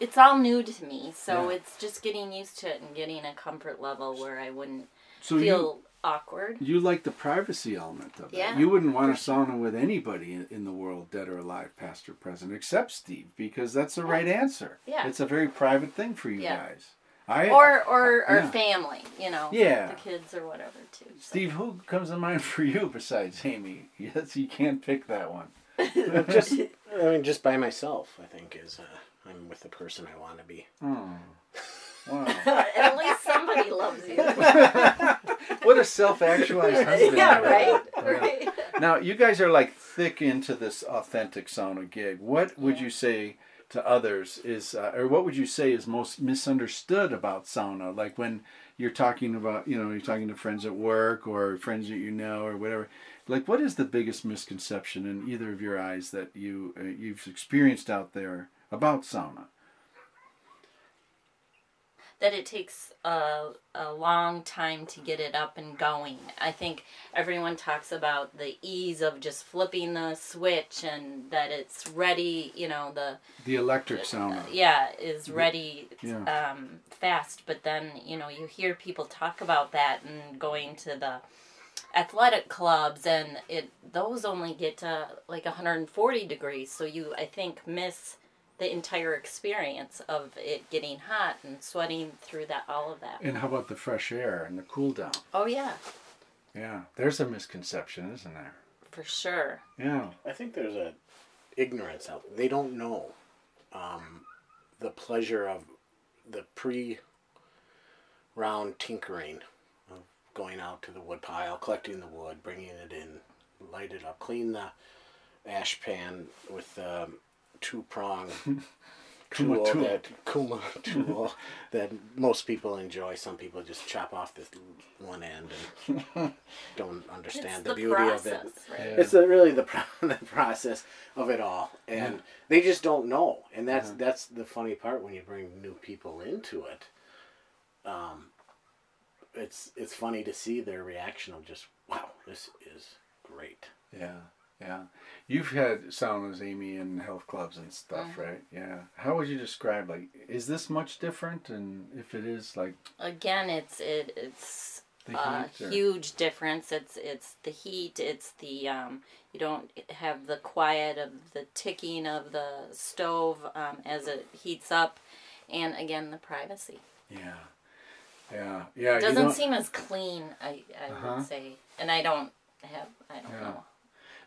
it's all new to me. So it's just getting used to it and getting a comfort level where I wouldn't feel awkward. You like the privacy element of it. You wouldn't want a sauna with anybody in the world, dead or alive, past or present, except Steve, because that's the right answer. Yeah. It's a very private thing for you guys. Or our family, the kids or whatever too. So. Steve, who comes to mind for you besides Amy? Yes, you can't pick that one. just by myself, I think is I'm with the person I want to be. Oh. Wow. At least somebody loves you. What a self-actualized husband. Yeah, right. Right. Now, you guys are like thick into this authentic sauna gig. What would you say to others is, or what would you say is most misunderstood about sauna? Like when you're talking about, you're talking to friends at work or friends that you know or whatever. Like, what is the biggest misconception in either of your eyes that you've experienced out there about sauna? that it takes a long time to get it up and going. I think everyone talks about the ease of just flipping the switch and that it's ready, you know, the electric sauna. Yeah, is ready fast. But then, you know, you hear people talk about that and going to the athletic clubs, and those only get to like 140 degrees. So you, I think, miss the entire experience of it getting hot and sweating through that, all of that. And how about the fresh air and the cool down? Oh, yeah. Yeah. There's a misconception, isn't there? For sure. Yeah. I think there's a ignorance out there. They don't know the pleasure of the pre-round tinkering of going out to the wood pile, collecting the wood, bringing it in, light it up, clean the ash pan with the two-prong tool that Kuma tool that most people enjoy. Some people just chop off this one end and don't understand the beauty process, of it. Right? Yeah. It's really the process of it all, and they just don't know. And that's the funny part when you bring new people into it. It's funny to see their reaction of just, wow, this is great. Yeah. Yeah. You've had saunas, Amy, and health clubs and stuff, right? Yeah. How would you describe, like, is this much different? And if it is, like... Again, it's a huge difference. It's the heat. It's the, you don't have the quiet of the ticking of the stove as it heats up. And, again, the privacy. Yeah. Yeah. Yeah. It doesn't seem as clean, I would say. And I don't know.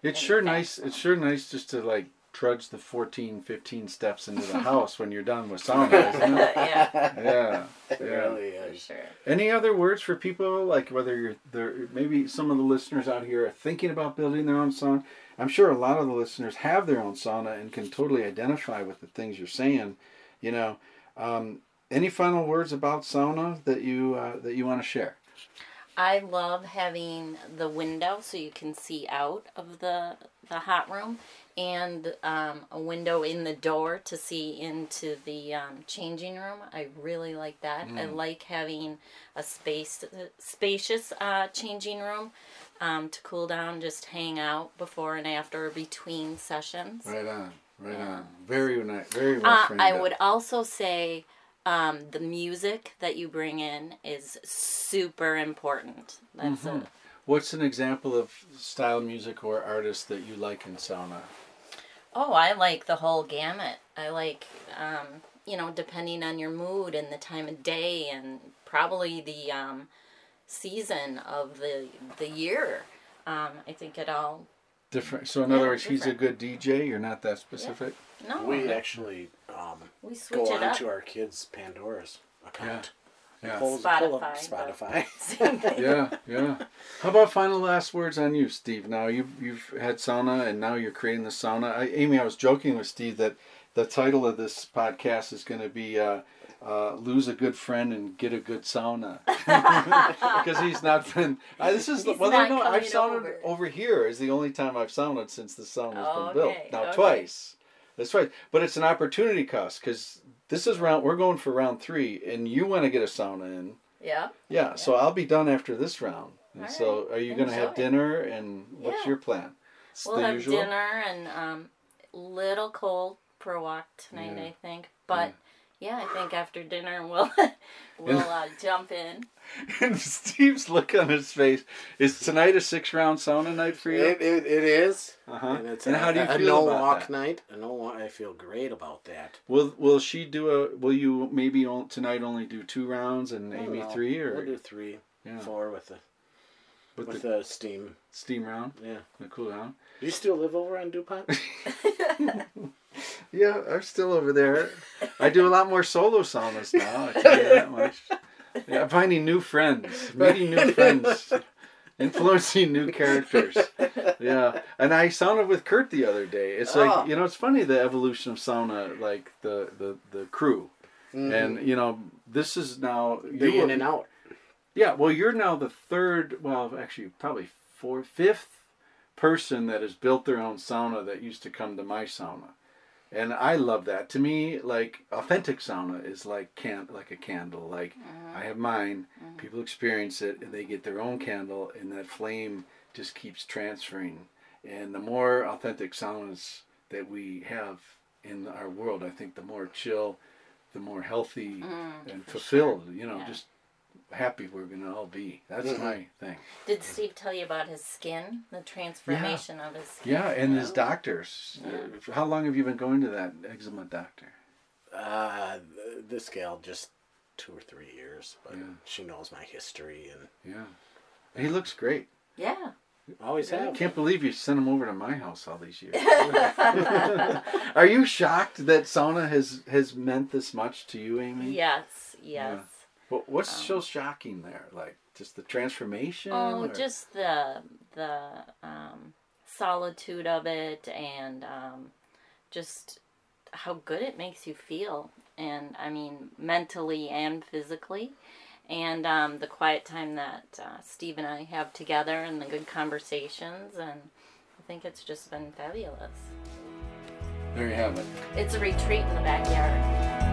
It's sure nice just to, like, trudge the 14, 15 steps into the house when you're done with sauna, isn't it? Yeah. It really is. Sure. Any other words for people, like, whether you're there, maybe some of the listeners out here are thinking about building their own sauna. I'm sure a lot of the listeners have their own sauna and can totally identify with the things you're saying, you know. Any final words about sauna that you want to share? I love having the window so you can see out of the hot room, and a window in the door to see into the changing room. I really like that. I like having a spacious changing room to cool down, just hang out before and after, between sessions. Right on. Very nice. Very well framed. I would also say... the music that you bring in is super important. That's it. What's an example of style music or artist that you like in sauna? Oh, I like the whole gamut. I like, depending on your mood and the time of day and probably the season of the year. I think it all... Different. So in other words, different. He's a good DJ. You're not that specific. Yeah. No. We actually we go on to our kids' Pandora's account. Yeah. Spotify. Yeah. How about final last words on you, Steve? Now you've had sauna and now you're creating the sauna. Amy, I was joking with Steve that the title of this podcast is going to be lose a good friend and get a good sauna, because he's not been. I've saunaed over here is the only time I've saunaed since the sauna's been built. Now twice, that's right. But it's an opportunity cost because this is round. We're going for round 3, and you want to get a sauna in. Yeah. So I'll be done after this round. And right. So are you going to have dinner? And what's your plan? We'll have dinner and little cold for a walk tonight, I think, but. Yeah. Yeah, I think after dinner we'll jump in. And Steve's look on his face. Is tonight a 6-round sauna night for you? It is. And it's how do you feel about that? A no-walk night. I feel great about that. Will she do will you maybe tonight only do 2 rounds and Amy 3? Or we'll do 3, 4 with the... With the steam round? Yeah. The cool down. Do you still live over on DuPont? Yeah, I'm still over there. I do a lot more solo saunas now. I tell you that much. Yeah, I'm finding new friends. Meeting new friends. Influencing new characters. Yeah. And I sauna with Kurt the other day. It's like, you know, it's funny the evolution of sauna, like the crew. Mm. And, you know, this is now... You're in and out. Yeah, well, you're now the 3rd, well, actually, probably 4th, 5th person that has built their own sauna that used to come to my sauna. And I love that. To me, like, authentic sauna is like a candle. Like, mm-hmm. I have mine, mm-hmm. people experience it, and they get their own candle, and that flame just keeps transferring. And the more authentic saunas that we have in our world, I think the more chill, the more healthy and fulfilled, sure. you know, yeah. just happy we're going to all be. That's mm-hmm. my thing. Did Steve tell you about his skin, the transformation yeah. of his skin? Yeah, and his doctors. Yeah. How long have you been going to that eczema doctor? This gal, just 2 or 3 years, but yeah. she knows my history. And yeah. He looks great. Yeah. Always have. I can't believe you sent him over to my house all these years. Are you shocked that sauna has meant this much to you, Amy? Yes. Yeah. Well, what's so shocking there? Like, just the transformation? Oh, or? Just the solitude of it, and just how good it makes you feel. And, I mean, mentally and physically. And the quiet time that Steve and I have together, and the good conversations, and I think it's just been fabulous. There you have it. It's a retreat in the backyard.